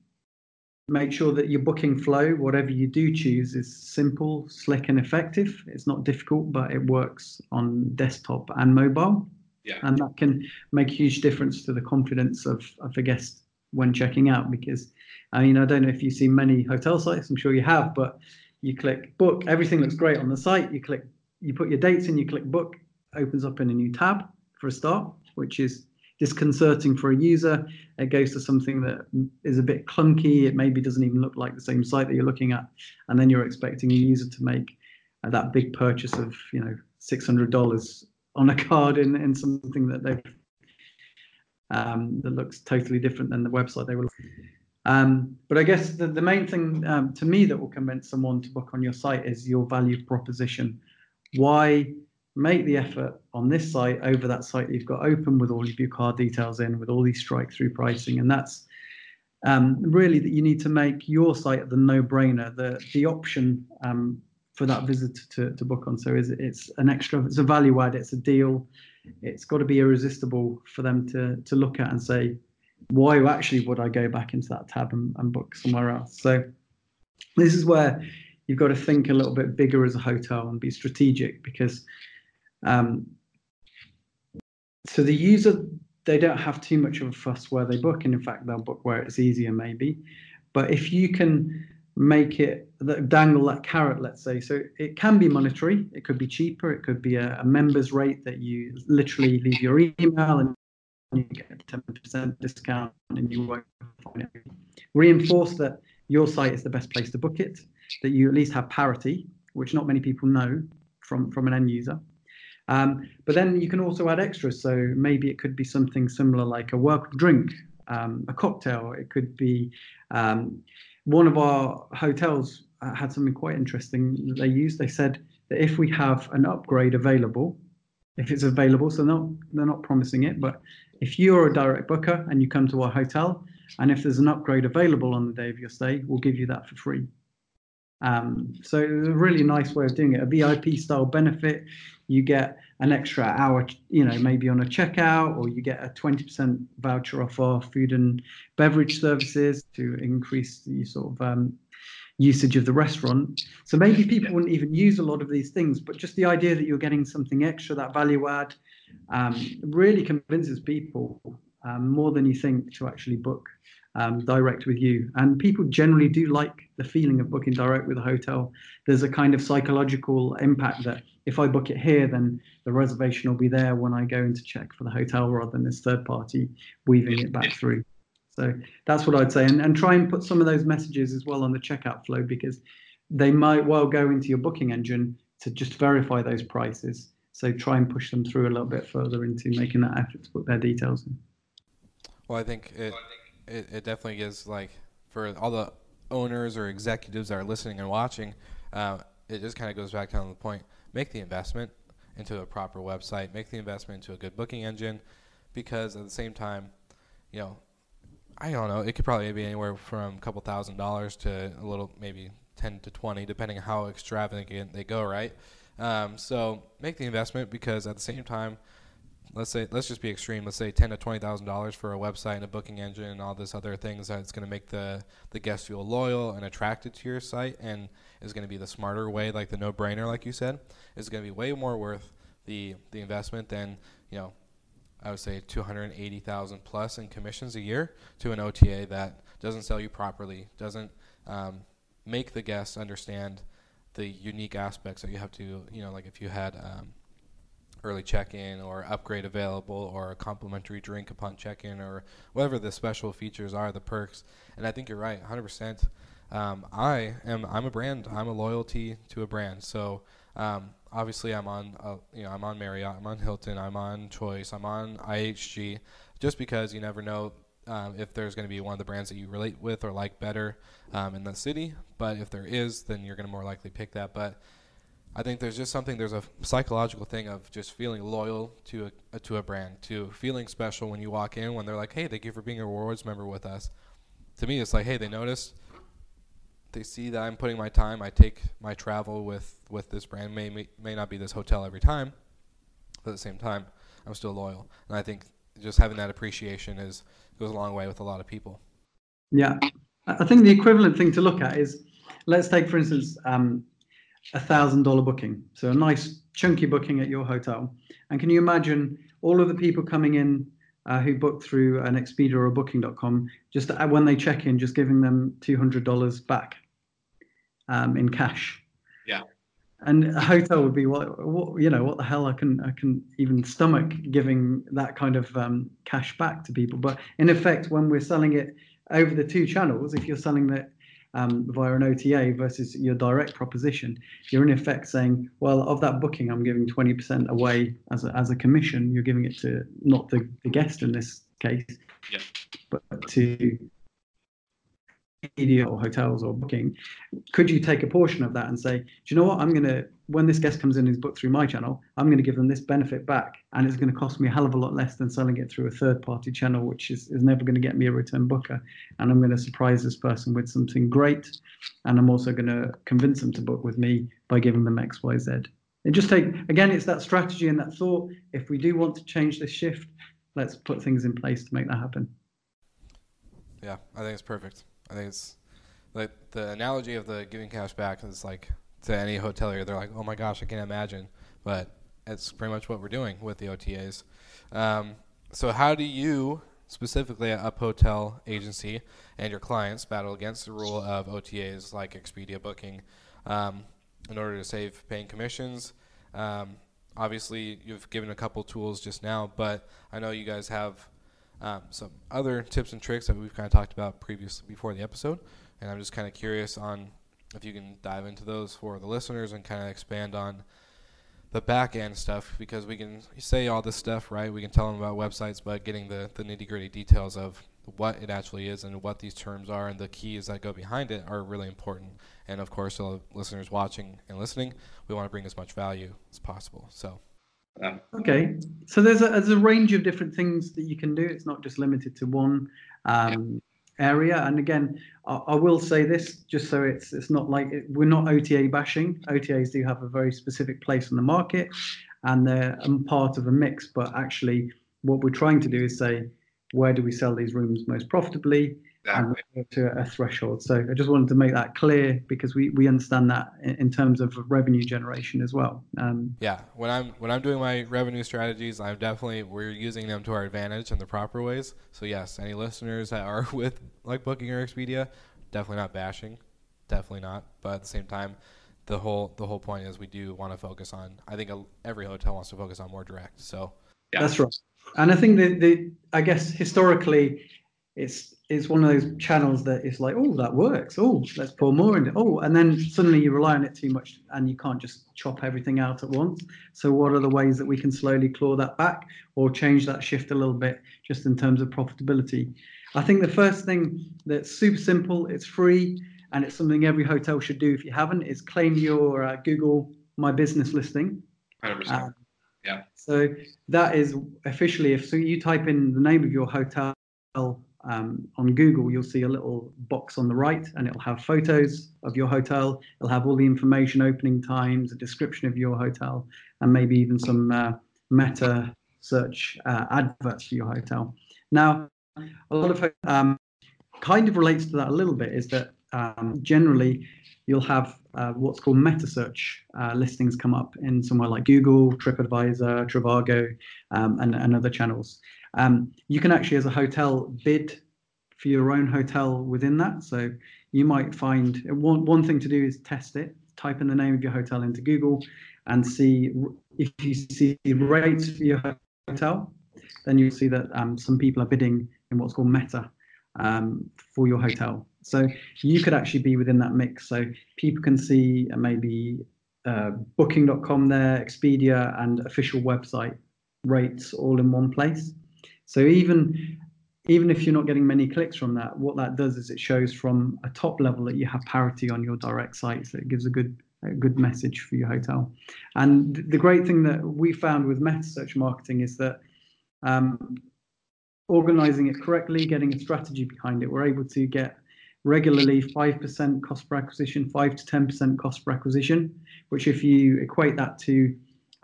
make sure that your booking flow, whatever you do choose, is simple, slick and effective. It's not difficult, but it works on desktop and mobile. Yeah. And that can make a huge difference to the confidence of, of the guest when checking out. Because, I mean, I don't know if you see many hotel sites, I'm sure you have, but you click book, everything looks great on the site. You click, you put your dates in, you click book, opens up in a new tab for a start, which is disconcerting for a user. It goes to something that is a bit clunky. It maybe doesn't even look like the same site that you're looking at, and then you're expecting a user to make uh, that big purchase of, you know, six hundred dollars on a card in, in something that they um, that looks totally different than the website they were looking at. Um, but I guess the, the main thing um, to me that will convince someone to book on your site is your value proposition. Why make the effort on this site over that site you've got open, with all of your car details in, with all these strike through pricing? And that's um, really that you need to make your site the no brainer, the the option um, for that visitor to, to book on. So is it's an extra, it's a value add, it's a deal. It's got to be irresistible for them to, to look at and say, why actually would I go back into that tab and, and book somewhere else? So this is where you've got to think a little bit bigger as a hotel and be strategic, because Um, so the user, they don't have too much of a fuss where they book, and in fact they'll book where it's easier maybe. But if you can make it, dangle that carrot, let's say, so it can be monetary, it could be cheaper, it could be a, a member's rate that you literally leave your email and you get a ten percent discount and you won't find it. Reinforce that your site is the best place to book it, that you at least have parity, which not many people know from, from an end user. Um, but then you can also add extras. So maybe it could be something similar like a welcome drink, um, a cocktail. It could be um, one of our hotels had something quite interesting that they used. They said that if we have an upgrade available, if it's available, so not, they're not promising it, but if you're a direct booker and you come to our hotel, and if there's an upgrade available on the day of your stay, we'll give you that for free. Um, so it was a really nice way of doing it, a V I P style benefit. You get an extra hour, you know, maybe on a checkout, or you get a twenty percent voucher off our food and beverage services to increase the sort of um, usage of the restaurant. So maybe people wouldn't even use a lot of these things, but just the idea that you're getting something extra, that value add, um, really convinces people um, more than you think to actually book Um, direct with you. And people generally do like the feeling of booking direct with a hotel. There's a kind of psychological impact that if I book it here, then the reservation will be there when I go in to check for the hotel, rather than this third party weaving it back through. So that's what I'd say, and, and try and put some of those messages as well on the checkout flow, because they might well go into your booking engine to just verify those prices. So try and push them through a little bit further into making that effort to put their details in. Well, I think it It, it definitely gives, like, for all the owners or executives that are listening and watching, uh, it just kind of goes back down to the point, make the investment into a proper website, make the investment into a good booking engine, because at the same time, you know, I don't know, it could probably be anywhere from a couple thousand dollars to a little, maybe ten to twenty, depending on how extravagant they go, right? Um, so make the investment, because at the same time, Let's say let's just be extreme. Let's say ten to twenty thousand dollars for a website and a booking engine and all this other things that's going to make the the guest feel loyal and attracted to your site, and is going to be the smarter way, like the no brainer, like you said, is going to be way more worth the the investment than, you know, I would say two hundred eighty thousand plus in commissions a year to an O T A that doesn't sell you properly, doesn't um, make the guests understand the unique aspects that you have to, you know, like if you had. Um, early check-in, or upgrade available, or a complimentary drink upon check-in, or whatever the special features are, the perks. And I think you're right, one hundred percent. Um, I am, I'm a brand. I'm a loyalty to a brand. So um, obviously I'm on, uh, you know, I'm on Marriott, I'm on Hilton, I'm on Choice, I'm on I H G, just because you never know um, if there's going to be one of the brands that you relate with or like better um, in the city. But if there is, then you're going to more likely pick that. But I think there's just something, there's a psychological thing of just feeling loyal to a, a to a brand, to feeling special when you walk in, when they're like, hey, thank you for being a rewards member with us. To me, it's like, hey, they noticed, they see that I'm putting my time, I take my travel with, with this brand. May, may may not be this hotel every time, but at the same time, I'm still loyal. And I think just having that appreciation is goes a long way with a lot of people. Yeah, I think the equivalent thing to look at is, let's take, for instance, um, a thousand dollar booking, so a nice chunky booking at your hotel, and can you imagine all of the people coming in uh, who booked through an Expedia or a Booking dot com, just to, when they check in, just giving them two hundred dollars back um, in cash? Yeah. And a hotel would be, well, what, you know, what the hell, I can I can even stomach giving that kind of um, cash back to people. But in effect, when we're selling it over the two channels, if you're selling that Um, via an O T A versus your direct proposition, you're in effect saying, well, of that booking, I'm giving twenty percent away as a, as a commission. You're giving it to not the, the guest in this case, yeah, but to media or hotels or booking. Could you take a portion of that and say, do you know what? I'm going to, when this guest comes in who's booked through my channel, I'm going to give them this benefit back, and it's going to cost me a hell of a lot less than selling it through a third-party channel, which is, is never going to get me a return booker. And I'm going to surprise this person with something great, and I'm also going to convince them to book with me by giving them X, Y, Z. It just take, again, it's that strategy and that thought. If we do want to change this shift, let's put things in place to make that happen. Yeah, I think it's perfect. I think it's like the analogy of the giving cash back is like, to any hotelier, they're like, oh my gosh, I can't imagine. But that's pretty much what we're doing with the O T As. Um, so how do you, specifically at Up Hotel Agency, and your clients battle against the rule of O T As like Expedia, Booking, um, in order to save paying commissions? Um, obviously, you've given a couple tools just now, but I know you guys have um, some other tips and tricks that we've kind of talked about previously before the episode, and I'm just kind of curious on if you can dive into those for the listeners and kind of expand on the back end stuff, because we can say all this stuff, right? We can tell them about websites, but getting the, the nitty gritty details of what it actually is and what these terms are and the keys that go behind it are really important. And of course, the listeners watching and listening, we want to bring as much value as possible. So, yeah. Okay. So there's a, there's a range of different things that you can do. It's not just limited to one. Um, yeah. area. And again, I, I will say this, just so it's it's not like it, we're not O T A bashing. O T As do have a very specific place in the market, and they're part of a mix. But actually, what we're trying to do is say, where do we sell these rooms most profitably? Exactly. And to a threshold. So I just wanted to make that clear, because we, we understand that in, in terms of revenue generation as well. Um, yeah, when I'm when I'm doing my revenue strategies, I'm definitely we're using them to our advantage in the proper ways. So yes, any listeners that are with like Booking or Expedia, definitely not bashing, definitely not. But at the same time, the whole the whole point is we do want to focus on. I think a, every hotel wants to focus on more direct. So yeah. That's right. And I think the the I guess historically, it's it's one of those channels that is like, oh, that works. Oh, let's pour more into it. Oh, and then suddenly you rely on it too much, and you can't just chop everything out at once. So what are the ways that we can slowly claw that back or change that shift a little bit, just in terms of profitability? I think the first thing that's super simple, it's free, and it's something every hotel should do if you haven't, is claim your uh, Google My Business listing. one hundred percent. Uh, yeah. So that is officially, if so you type in the name of your hotel, Um, on Google, you'll see a little box on the right, and it'll have photos of your hotel. It'll have all the information, opening times, a description of your hotel, and maybe even some uh, meta search uh, adverts for your hotel. Now, a lot of um, kind of relates to that a little bit is that um, generally you'll have uh, what's called meta search uh, listings come up in somewhere like Google, TripAdvisor, Trivago, um, and, and other channels. Um, you can actually, as a hotel, bid for your own hotel within that. So you might find one, one thing to do is test it. Type in the name of your hotel into Google and see if you see rates for your hotel. Then you'll see that um, some people are bidding in what's called meta um, for your hotel. So you could actually be within that mix. So people can see maybe uh, Booking dot com there, Expedia, and official website rates all in one place. So even even if you're not getting many clicks from that, what that does is it shows from a top level that you have parity on your direct site. So it gives a good a good message for your hotel. And the great thing that we found with meta search marketing is that um, organizing it correctly, getting a strategy behind it, we're able to get regularly five percent cost per acquisition, five to ten percent cost per acquisition, which if you equate that to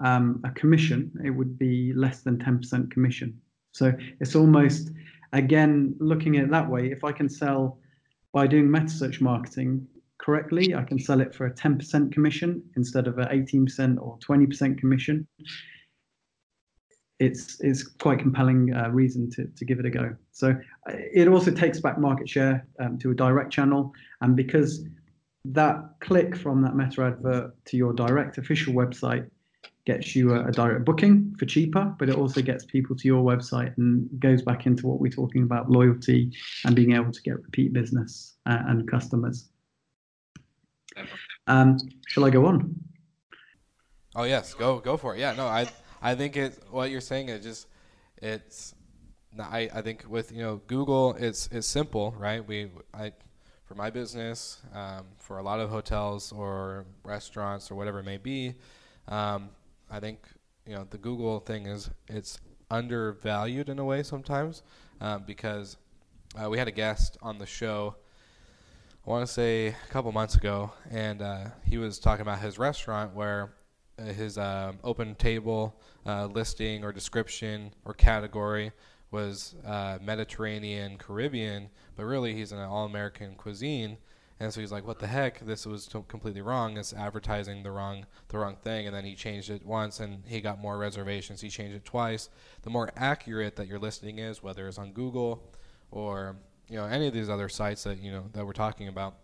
um, a commission, it would be less than ten percent commission. So it's almost, again, looking at it that way, if I can sell by doing meta search marketing correctly, I can sell it for a ten percent commission instead of an eighteen percent or twenty percent commission. It's, it's quite compelling uh, reason to, to give it a go. So it also takes back market share um, to a direct channel. And because that click from that meta advert to your direct official website gets you a, a direct booking for cheaper, but it also gets people to your website and goes back into what we're talking about, loyalty and being able to get repeat business uh, and customers. Um, shall I go on? Oh, yes, go go for it. Yeah, no, I... I think it. What you're saying is just, it's. I I think with you know Google, it's it's simple, right? We I, for my business, um, for a lot of hotels or restaurants or whatever it may be, um, I think you know the Google thing is it's undervalued in a way sometimes, um, because uh, we had a guest on the show, I want to say a couple months ago, and uh, he was talking about his restaurant where. His um, OpenTable uh, listing or description or category was uh, Mediterranean, Caribbean, but really he's in an all-American cuisine, and so he's like, "What the heck? This was t- completely wrong. It's advertising the wrong, the wrong thing." And then he changed it once, and he got more reservations. He changed it twice. The more accurate that your listing is, whether it's on Google or you know any of these other sites that you know that we're talking about,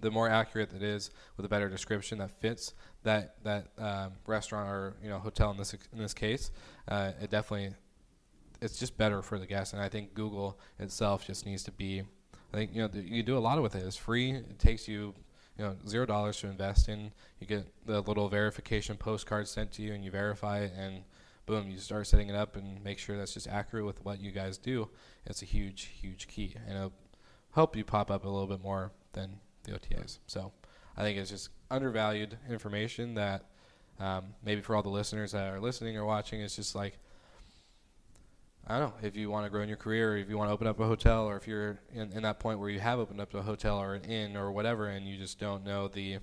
the more accurate it is with a better description that fits that that um, restaurant or you know hotel in this in this case, uh, it definitely it's just better for the guest. And I think Google itself just needs to be. I think you know th- you do a lot with it. It's free. It takes you you know zero dollars to invest in. You get the little verification postcard sent to you, and you verify it, and boom, you start setting it up and make sure that's just accurate with what you guys do. It's a huge huge key, and it'll help you pop up a little bit more than the O T As. So I think it's just undervalued information that um, maybe for all the listeners that are listening or watching, it's just like, I don't know, if you want to grow in your career, or if you want to open up a hotel, or if you're in, in that point where you have opened up a hotel or an inn or whatever, and you just don't know the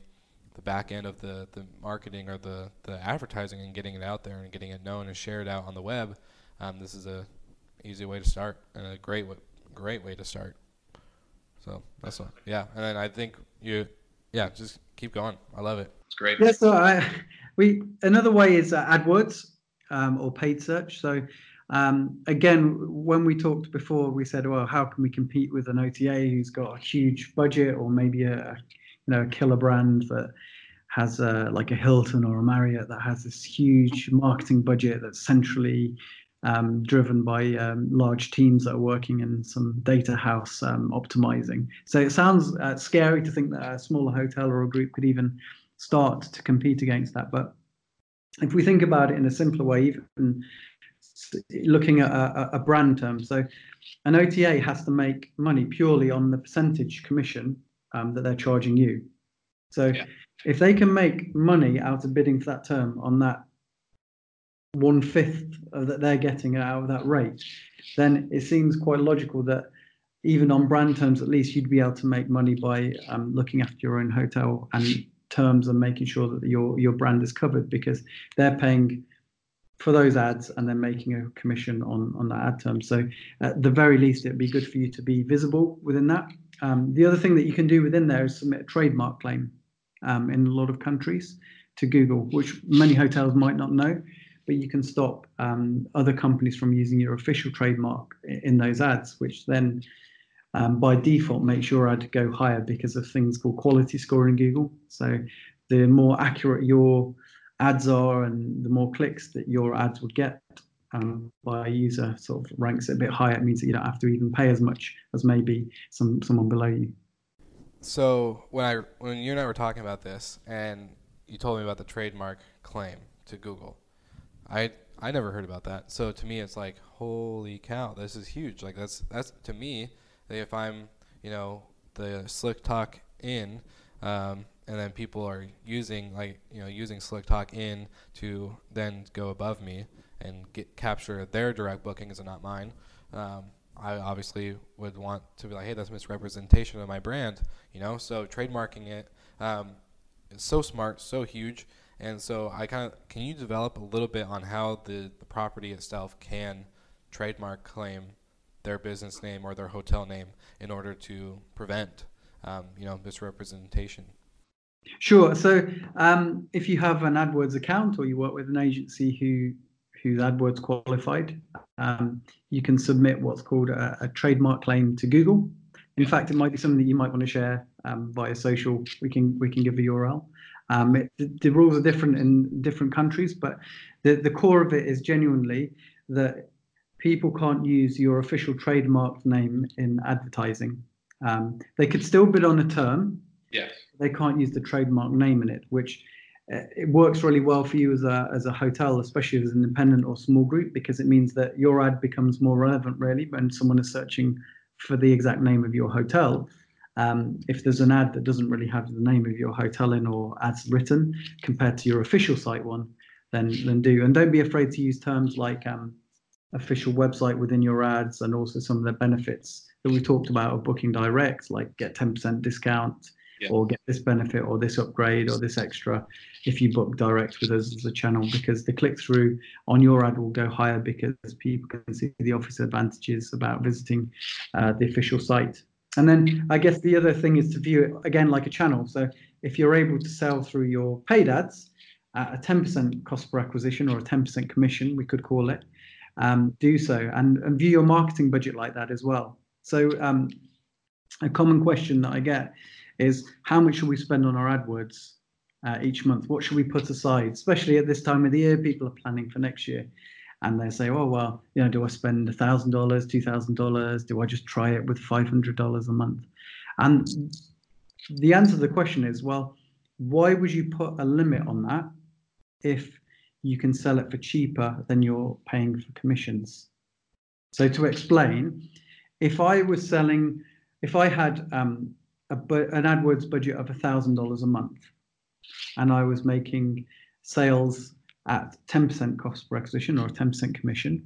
the back end of the, the marketing or the, the advertising and getting it out there and getting it known and shared out on the web, um, this is a easy way to start and a great, w- great way to start. So that's all. Yeah, and then I think you, yeah, just keep going. I love it. It's great. Yeah, so I, we another way is uh, AdWords um, or paid search. So um, again, when we talked before, we said, well, how can we compete with an O T A who's got a huge budget or maybe a you know a killer brand that has a, like a Hilton or a Marriott that has this huge marketing budget that's centrally Um, driven by um, large teams that are working in some data house um, optimizing. So it sounds uh, scary to think that a smaller hotel or a group could even start to compete against that. But if we think about it in a simpler way, even looking at a, a brand term, so an O T A has to make money purely on the percentage commission um, that they're charging you. So yeah. If they can make money out of bidding for that term on that one fifth of that they're getting out of that rate, then it seems quite logical that even on brand terms, at least, you'd be able to make money by um, looking after your own hotel and terms and making sure that your your brand is covered, because they're paying for those ads and they're making a commission on on that ad term. So at the very least, it'd be good for you to be visible within that. Um, the other thing that you can do within there is submit a trademark claim um, in a lot of countries to Google, which many hotels might not know. But you can stop um, other companies from using your official trademark in those ads, which then um, by default makes your ad go higher because of things called quality score in Google. So the more accurate your ads are and the more clicks that your ads would get um, by a user sort of ranks it a bit higher. It means that you don't have to even pay as much as maybe some someone below you. So when I when you and I were talking about this and you told me about the trademark claim to Google, I I never heard about that. So to me, it's like, holy cow, this is huge. Like that's that's to me, if I'm you know the Slick Talk Inn, um, and then people are using like you know using Slick Talk in to then go above me and get capture their direct bookings and not mine. Um, I obviously would want to be like, hey, that's misrepresentation of my brand, you know. So trademarking it um, is so smart, so huge, and so I kind of can you develop a little bit on how the, the property itself can trademark claim their business name or their hotel name in order to prevent um, you know misrepresentation. Sure. So um, if you have an AdWords account or you work with an agency who who's AdWords qualified, um, you can submit what's called a, a trademark claim to Google. In fact, it might be something that you might want to share um, via social. We can we can give a U R L. Um, it, the, the rules are different in different countries, but the, the core of it is genuinely that people can't use your official trademark name in advertising. Um, they could still bid on a term. Yes. They can't use the trademark name in it, which uh, it works really well for you as a as a hotel, especially as an independent or small group, because it means that your ad becomes more relevant, really, when someone is searching for the exact name of your hotel. Um, if there's an ad that doesn't really have the name of your hotel in or as written compared to your official site one, then then do. And don't be afraid to use terms like um, official website within your ads, and also some of the benefits that we talked about of Booking Direct, like get ten percent discount. Yeah. Or get this benefit or this upgrade or this extra if you book direct with us as a channel, because the click-through on your ad will go higher because people can see the obvious advantages about visiting uh, the official site. And then I guess the other thing is to view it, again, like a channel. So if you're able to sell through your paid ads at a ten percent cost per acquisition or a ten percent commission, we could call it, um, do so and, and view your marketing budget like that as well. So um, a common question that I get is how much should we spend on our AdWords uh, each month? What should we put aside? Especially at this time of the year, people are planning for next year. And they say, oh, well, you know, do I spend one thousand dollars, two thousand dollars? Do I just try it with five hundred dollars a month? And the answer to the question is, well, why would you put a limit on that if you can sell it for cheaper than you're paying for commissions? So to explain, if I was selling, if I had... Um, A bu- an AdWords budget of one thousand dollars a month, and I was making sales at ten percent cost per acquisition or ten percent commission,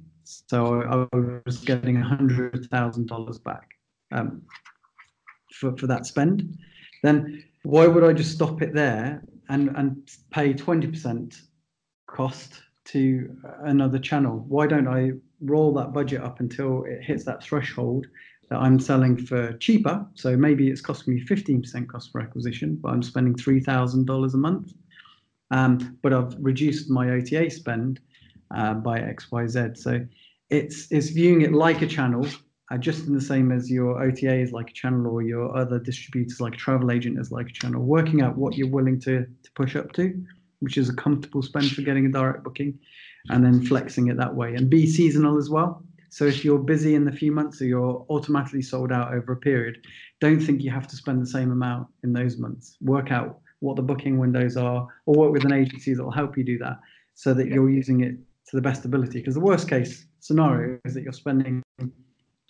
so I, I was getting one hundred thousand dollars back um, for, for that spend, then why would I just stop it there and, and pay twenty percent cost to another channel? Why don't I roll that budget up until it hits that threshold that I'm selling for cheaper? So maybe it's costing me fifteen percent cost per acquisition, but I'm spending three thousand dollars a month. Um, but I've reduced my O T A spend uh, by X Y Z. So it's it's viewing it like a channel, uh, just in the same as your O T A is like a channel or your other distributors like a travel agent is like a channel, working out what you're willing to, to push up to, which is a comfortable spend for getting a direct booking, and then flexing it that way. And be seasonal as well. So if you're busy in the few months or you're automatically sold out over a period, don't think you have to spend the same amount in those months. Work out what the booking windows are or work with an agency that will help you do that so that you're using it to the best ability. Because the worst case scenario is that you're spending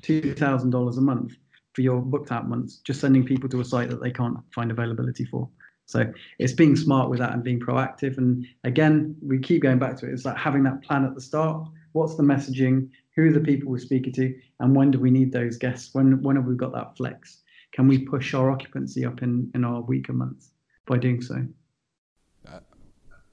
two thousand dollars a month for your booked out months, just sending people to a site that they can't find availability for. So it's being smart with that and being proactive. And again, we keep going back to it. It's like having that plan at the start. What's the messaging? Who are the people we're speaking to, and when do we need those guests? When when have we got that flex? Can we push our occupancy up in, in our weaker months by doing so? Uh,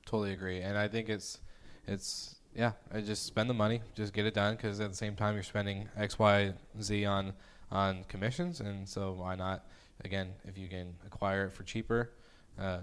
totally agree, and I think it's it's yeah. I just spend the money, just get it done, because at the same time you're spending X, Y, Z on on commissions, and so why not? Again, if you can acquire it for cheaper, uh,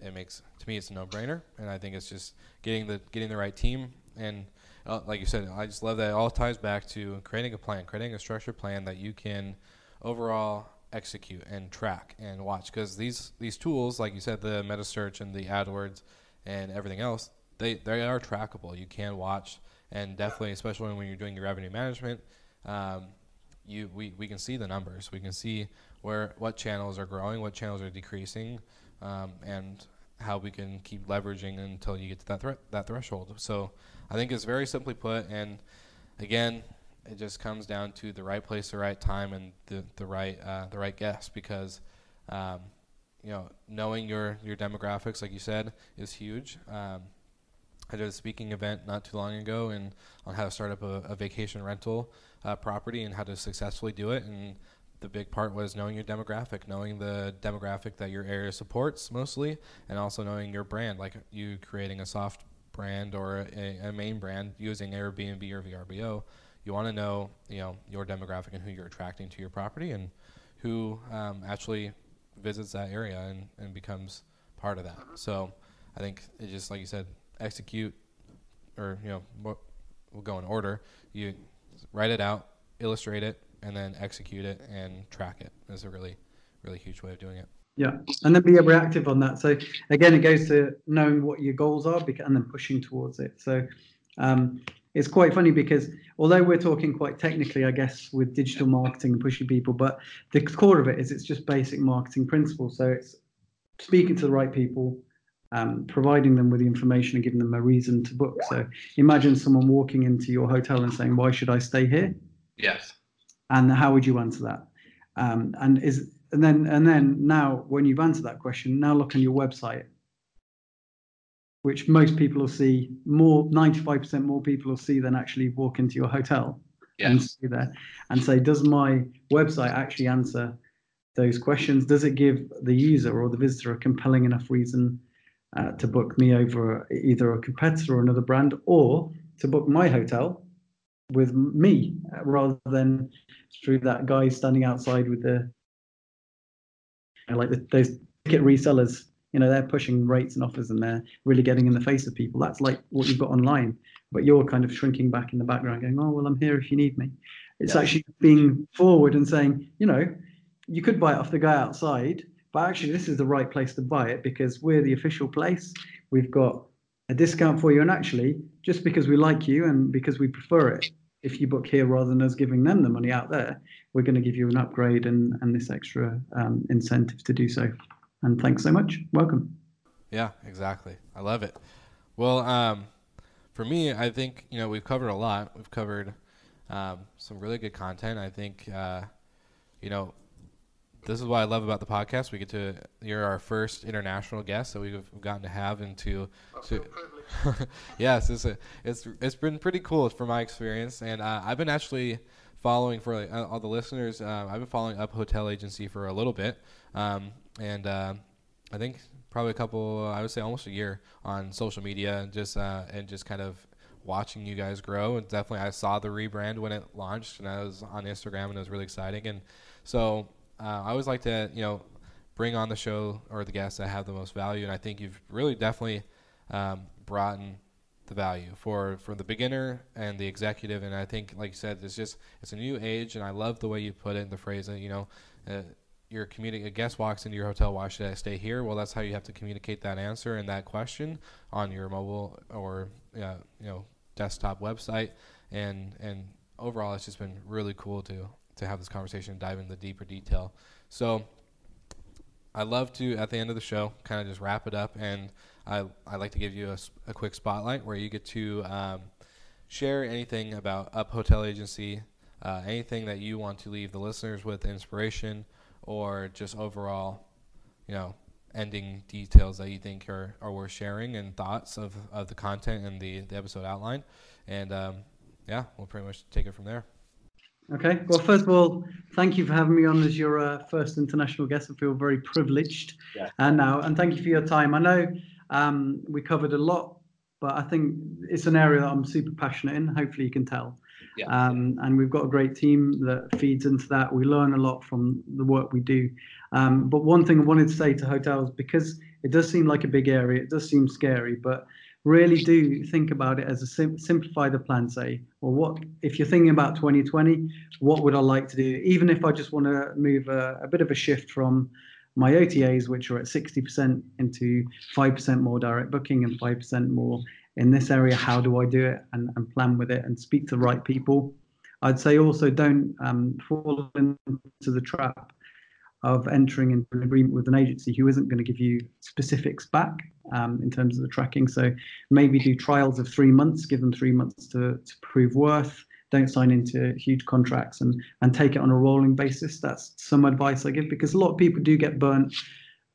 it makes to me it's a no-brainer, and I think it's just getting the getting the right team and. Uh, like you said, I just love that it all ties back to creating a plan, creating a structured plan that you can overall execute and track and watch. Because these, these tools, like you said, the metasearch and the AdWords and everything else, they, they are trackable. You can watch, and definitely, especially when you're doing your revenue management, um, you we, we can see the numbers. We can see where what channels are growing, what channels are decreasing, um, and how we can keep leveraging until you get to that, thre- that threshold. So I think it's very simply put, and again, it just comes down to the right place, the right time, and the the right uh, the right guest. Because um, you know, knowing your, your demographics, like you said, is huge. Um, I did a speaking event not too long ago and on how to start up a, a vacation rental uh, property and how to successfully do it. And the big part was knowing your demographic, knowing the demographic that your area supports mostly, and also knowing your brand, like you creating a soft brand or a, a main brand using Airbnb or V R B O. You want to know, you know, your demographic and who you're attracting to your property and who um, actually visits that area and, and becomes part of that. So I think it just, like you said, execute, or, you know, what will go in order. You write it out, illustrate it, and then execute it and track it. That's a really, really huge way of doing it. Yeah, and then be reactive on that. So again, it goes to knowing what your goals are and then pushing towards it. So um, it's quite funny because although we're talking quite technically, I guess, with digital marketing and pushing people, but the core of it is it's just basic marketing principles. So it's speaking to the right people, Um, providing them with the information and giving them a reason to book. So imagine someone walking into your hotel and saying, "Why should I stay here?" Yes. And how would you answer that? Um, and is and then and then now when you've answered that question, now look on your website, which most people will see more, ninety-five percent more people will see than actually walk into your hotel. Yes. And stay there and say, "Does my website actually answer those questions? Does it give the user or the visitor a compelling enough reason Uh, to book me over either a competitor or another brand, or to book my hotel with me uh, rather than through that guy standing outside with the, you know, like the, those ticket resellers, you know, they're pushing rates and offers and they're really getting in the face of people." That's like what you've got online, but you're kind of shrinking back in the background going, "Oh, well, I'm here if you need me." It's yeah. actually being forward and saying, you know, you could buy it off the guy outside, but actually this is the right place to buy it because we're the official place. We've got a discount for you. And actually, just because we like you and because we prefer it, if you book here rather than us giving them the money out there, we're going to give you an upgrade and, and this extra um, incentive to do so. And thanks so much. Welcome. Yeah, exactly. I love it. Well, um, for me, I think, you know, we've covered a lot. We've covered um, some really good content. I think, uh, you know, this is what I love about the podcast. We get to, you're our first international guest that we've gotten to have into. To, yes, it's, a, it's it's been pretty cool from my experience, and uh, I've been actually following for uh, all the listeners. Uh, I've been following Up Hotel Agency for a little bit, um, and uh, I think probably a couple. I would say almost a year on social media, and just uh, and just kind of watching you guys grow. And definitely, I saw the rebrand when it launched, and I was on Instagram, and it was really exciting, and so. Uh, I always like to, you know, bring on the show or the guests that have the most value, and I think you've really definitely um, brought in the value for, for the beginner and the executive. And I think, like you said, it's just it's a new age, and I love the way you put it in the phrasing. You know, uh, your community, a guest walks into your hotel. Why should I stay here? Well, that's how you have to communicate that answer and that question on your mobile or uh, you know desktop website. And and overall, it's just been really cool to. to have this conversation and dive into the deeper detail. So I love to, at the end of the show, kind of just wrap it up. And I, I like to give you a, a quick spotlight where you get to um, share anything about Up Hotel Agency, uh, anything that you want to leave the listeners with inspiration or just overall, you know, ending details that you think are, are worth sharing and thoughts of, of the content and the, the episode outline. And um, yeah, we'll pretty much take it from there. Okay. Well, first of all, thank you for having me on as your uh, first international guest. I feel very privileged. Yeah. Uh, now, and thank you for your time. I know um, we covered a lot, but I think it's an area that I'm super passionate in. Hopefully you can tell. Yeah. Um, and we've got a great team that feeds into that. We learn a lot from the work we do. Um, but one thing I wanted to say to hotels, because it does seem like a big area, it does seem scary, but really do think about it as a sim- simplify the plan, say, or what, if you're thinking about twenty twenty, what would I like to do? Even if I just want to move a, a bit of a shift from my O T As, which are at sixty percent into five percent more direct booking and five percent more in this area, how do I do it and, and plan with it and speak to the right people? I'd say also don't um, fall into the trap of entering into an agreement with an agency who isn't going to give you specifics back um, in terms of the tracking. So maybe do trials of three months, give them three months to, to prove worth. Don't sign into huge contracts and, and take it on a rolling basis. That's some advice I give because a lot of people do get burnt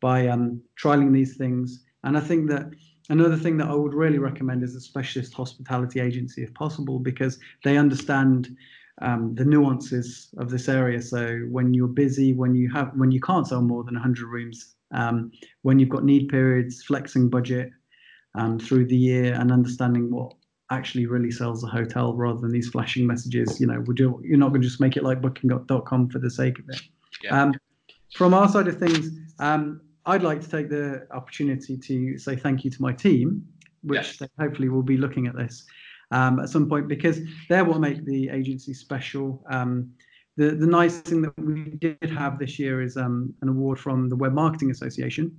by um, trialing these things. And I think that another thing that I would really recommend is a specialist hospitality agency if possible, because they understand um, the nuances of this area. So when you're busy, when you have, when you can't sell more than one hundred rooms, um, when you've got need periods, flexing budget um, through the year, and understanding what actually really sells a hotel rather than these flashing messages. You know, would you, you're not going to just make it like Booking dot com for the sake of it. Yeah. Um, from our side of things, um, I'd like to take the opportunity to say thank you to my team, which yes. they hopefully will be looking at this um, at some point, because they're what make the agency special. Um, the, the nice thing that we did have this year is um, an award from the Web Marketing Association.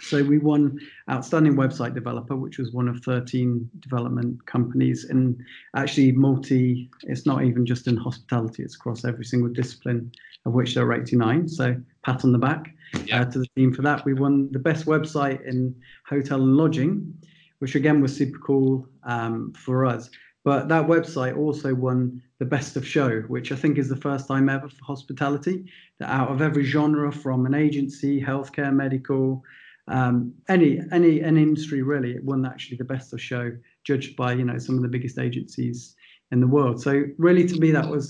So we won Outstanding Website Developer, which was one of thirteen development companies in actually multi, it's not even just in hospitality, it's across every single discipline, of which there are eighty-nine. So pat on the back yeah. uh, to the team for that. We won the best website in hotel and lodging, which again was super cool um, for us. But that website also won the Best of Show, which I think is the first time ever for hospitality, that out of every genre, from an agency, healthcare, medical, Um, any any an industry really, it won actually the Best of Show, judged by you know some of the biggest agencies in the world. So really, to me, that was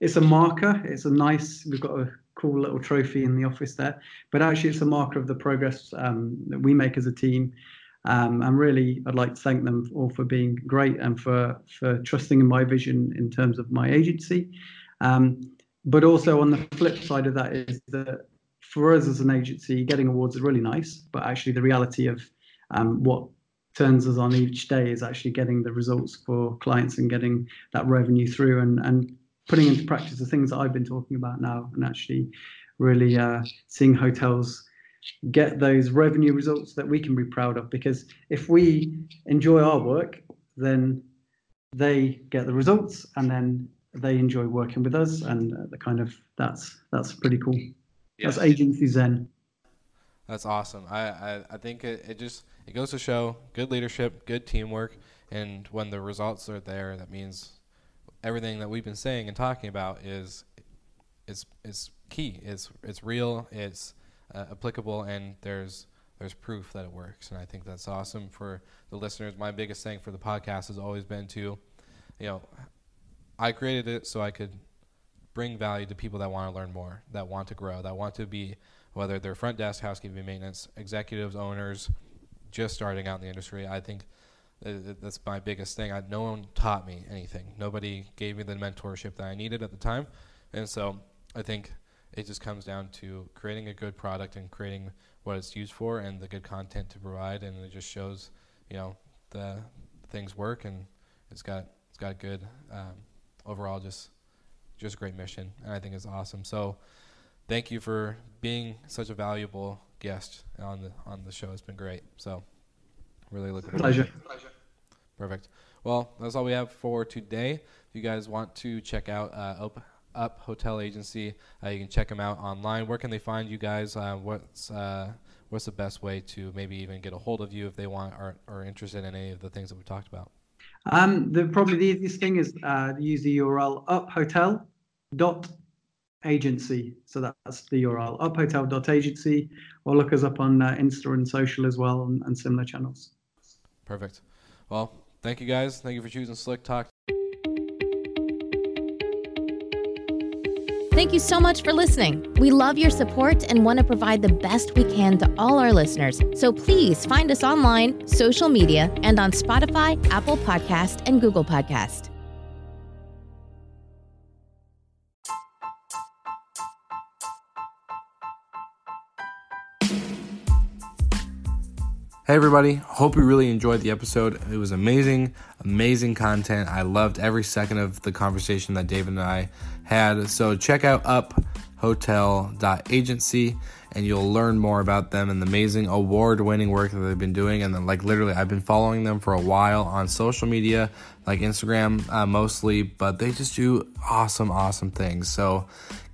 it's a marker. It's a nice. We've got a cool little trophy in the office there, but actually, it's a marker of the progress um, that we make as a team. Um, and really, I'd like to thank them all for being great and for for trusting in my vision in terms of my agency. Um, but also on the flip side of that is that, for us as an agency, getting awards is really nice, but actually the reality of um, what turns us on each day is actually getting the results for clients and getting that revenue through and, and putting into practice the things that I've been talking about now, and actually really uh, seeing hotels get those revenue results that we can be proud of. Because if we enjoy our work, then they get the results and then they enjoy working with us, and uh, the kind of that's that's pretty cool. Yes. That's agency zen. That's awesome. I, I, I think it, it just it goes to show good leadership, good teamwork, and when the results are there, that means everything that we've been saying and talking about is is is key. It's it's real. It's uh, applicable, and there's there's proof that it works. And I think that's awesome for the listeners. My biggest thing for the podcast has always been to, you know, I created it so I could bring value to people that want to learn more, that want to grow, that want to be, whether they're front desk, housekeeping, maintenance, executives, owners, just starting out in the industry. I think that's my biggest thing. I, no one taught me anything. Nobody gave me the mentorship that I needed at the time. And so I think it just comes down to creating a good product and creating what it's used for and the good content to provide. And it just shows, you know, the things work, and it's got, it's got good um, overall just just a great mission, and I think it's awesome. So thank you for being such a valuable guest on the on the show. It's been great. So really looking forward to it. Pleasure. Perfect. Well, that's all we have for today. If you guys want to check out uh, Up, Up Hotel Agency, uh, you can check them out online. Where can they find you guys? Uh, what's uh, what's the best way to maybe even get a hold of you if they want or are interested in any of the things that we talked about? Um, the probably the easiest thing is uh, use the U R L up hotel dot agency. So that's the U R L up hotel dot agency, or look us up on uh, Insta and social as well, and, and similar channels. Perfect. Well, thank you guys. Thank you for choosing Slick Talk. Thank you so much for listening. We love your support and want to provide the best we can to all our listeners. So please find us online, social media, and on Spotify, Apple Podcast, and Google Podcast. Hey everybody, hope you really enjoyed the episode. It was amazing, amazing content. I loved every second of the conversation that David and I had. So check out up hotel dot agency and you'll learn more about them and the amazing award-winning work that they've been doing. And then like literally I've been following them for a while on social media, like Instagram uh, mostly, but they just do awesome, awesome things. So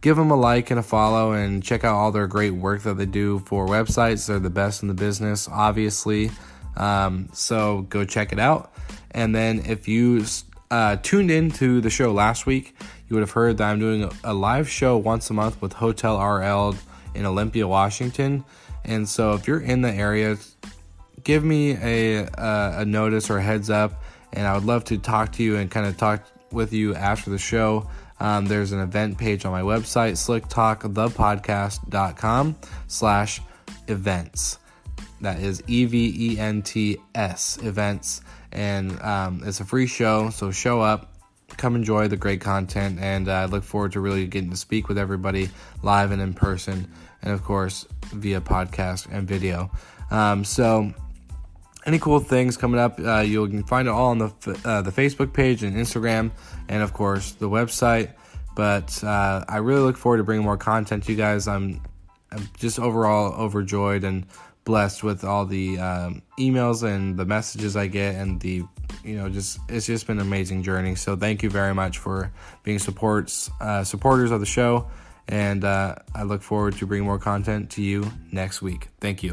give them a like and a follow and check out all their great work that they do for websites. They're the best in the business, obviously. Um, so go check it out. And then if you uh, tuned in to the show last week, you would have heard that I'm doing a live show once a month with Hotel R L in Olympia, Washington. And so if you're in the area, give me a, a, a notice or a heads up, and I would love to talk to you and kind of talk with you after the show. Um, there's an event page on my website, slicktalkthepodcast.com slash events. That is E V E N T S, events. And um, it's a free show, so show up, come enjoy the great content, and I uh, look forward to really getting to speak with everybody live and in person, and of course, via podcast and video. Um, so... Any cool things coming up, uh, you can find it all on the uh, the Facebook page and Instagram, and of course the website. But uh, I really look forward to bringing more content to you guys. I'm, I'm just overall overjoyed and blessed with all the um, emails and the messages I get, and the you know just it's just been an amazing journey. So thank you very much for being supports uh, supporters of the show, and uh, I look forward to bringing more content to you next week. Thank you.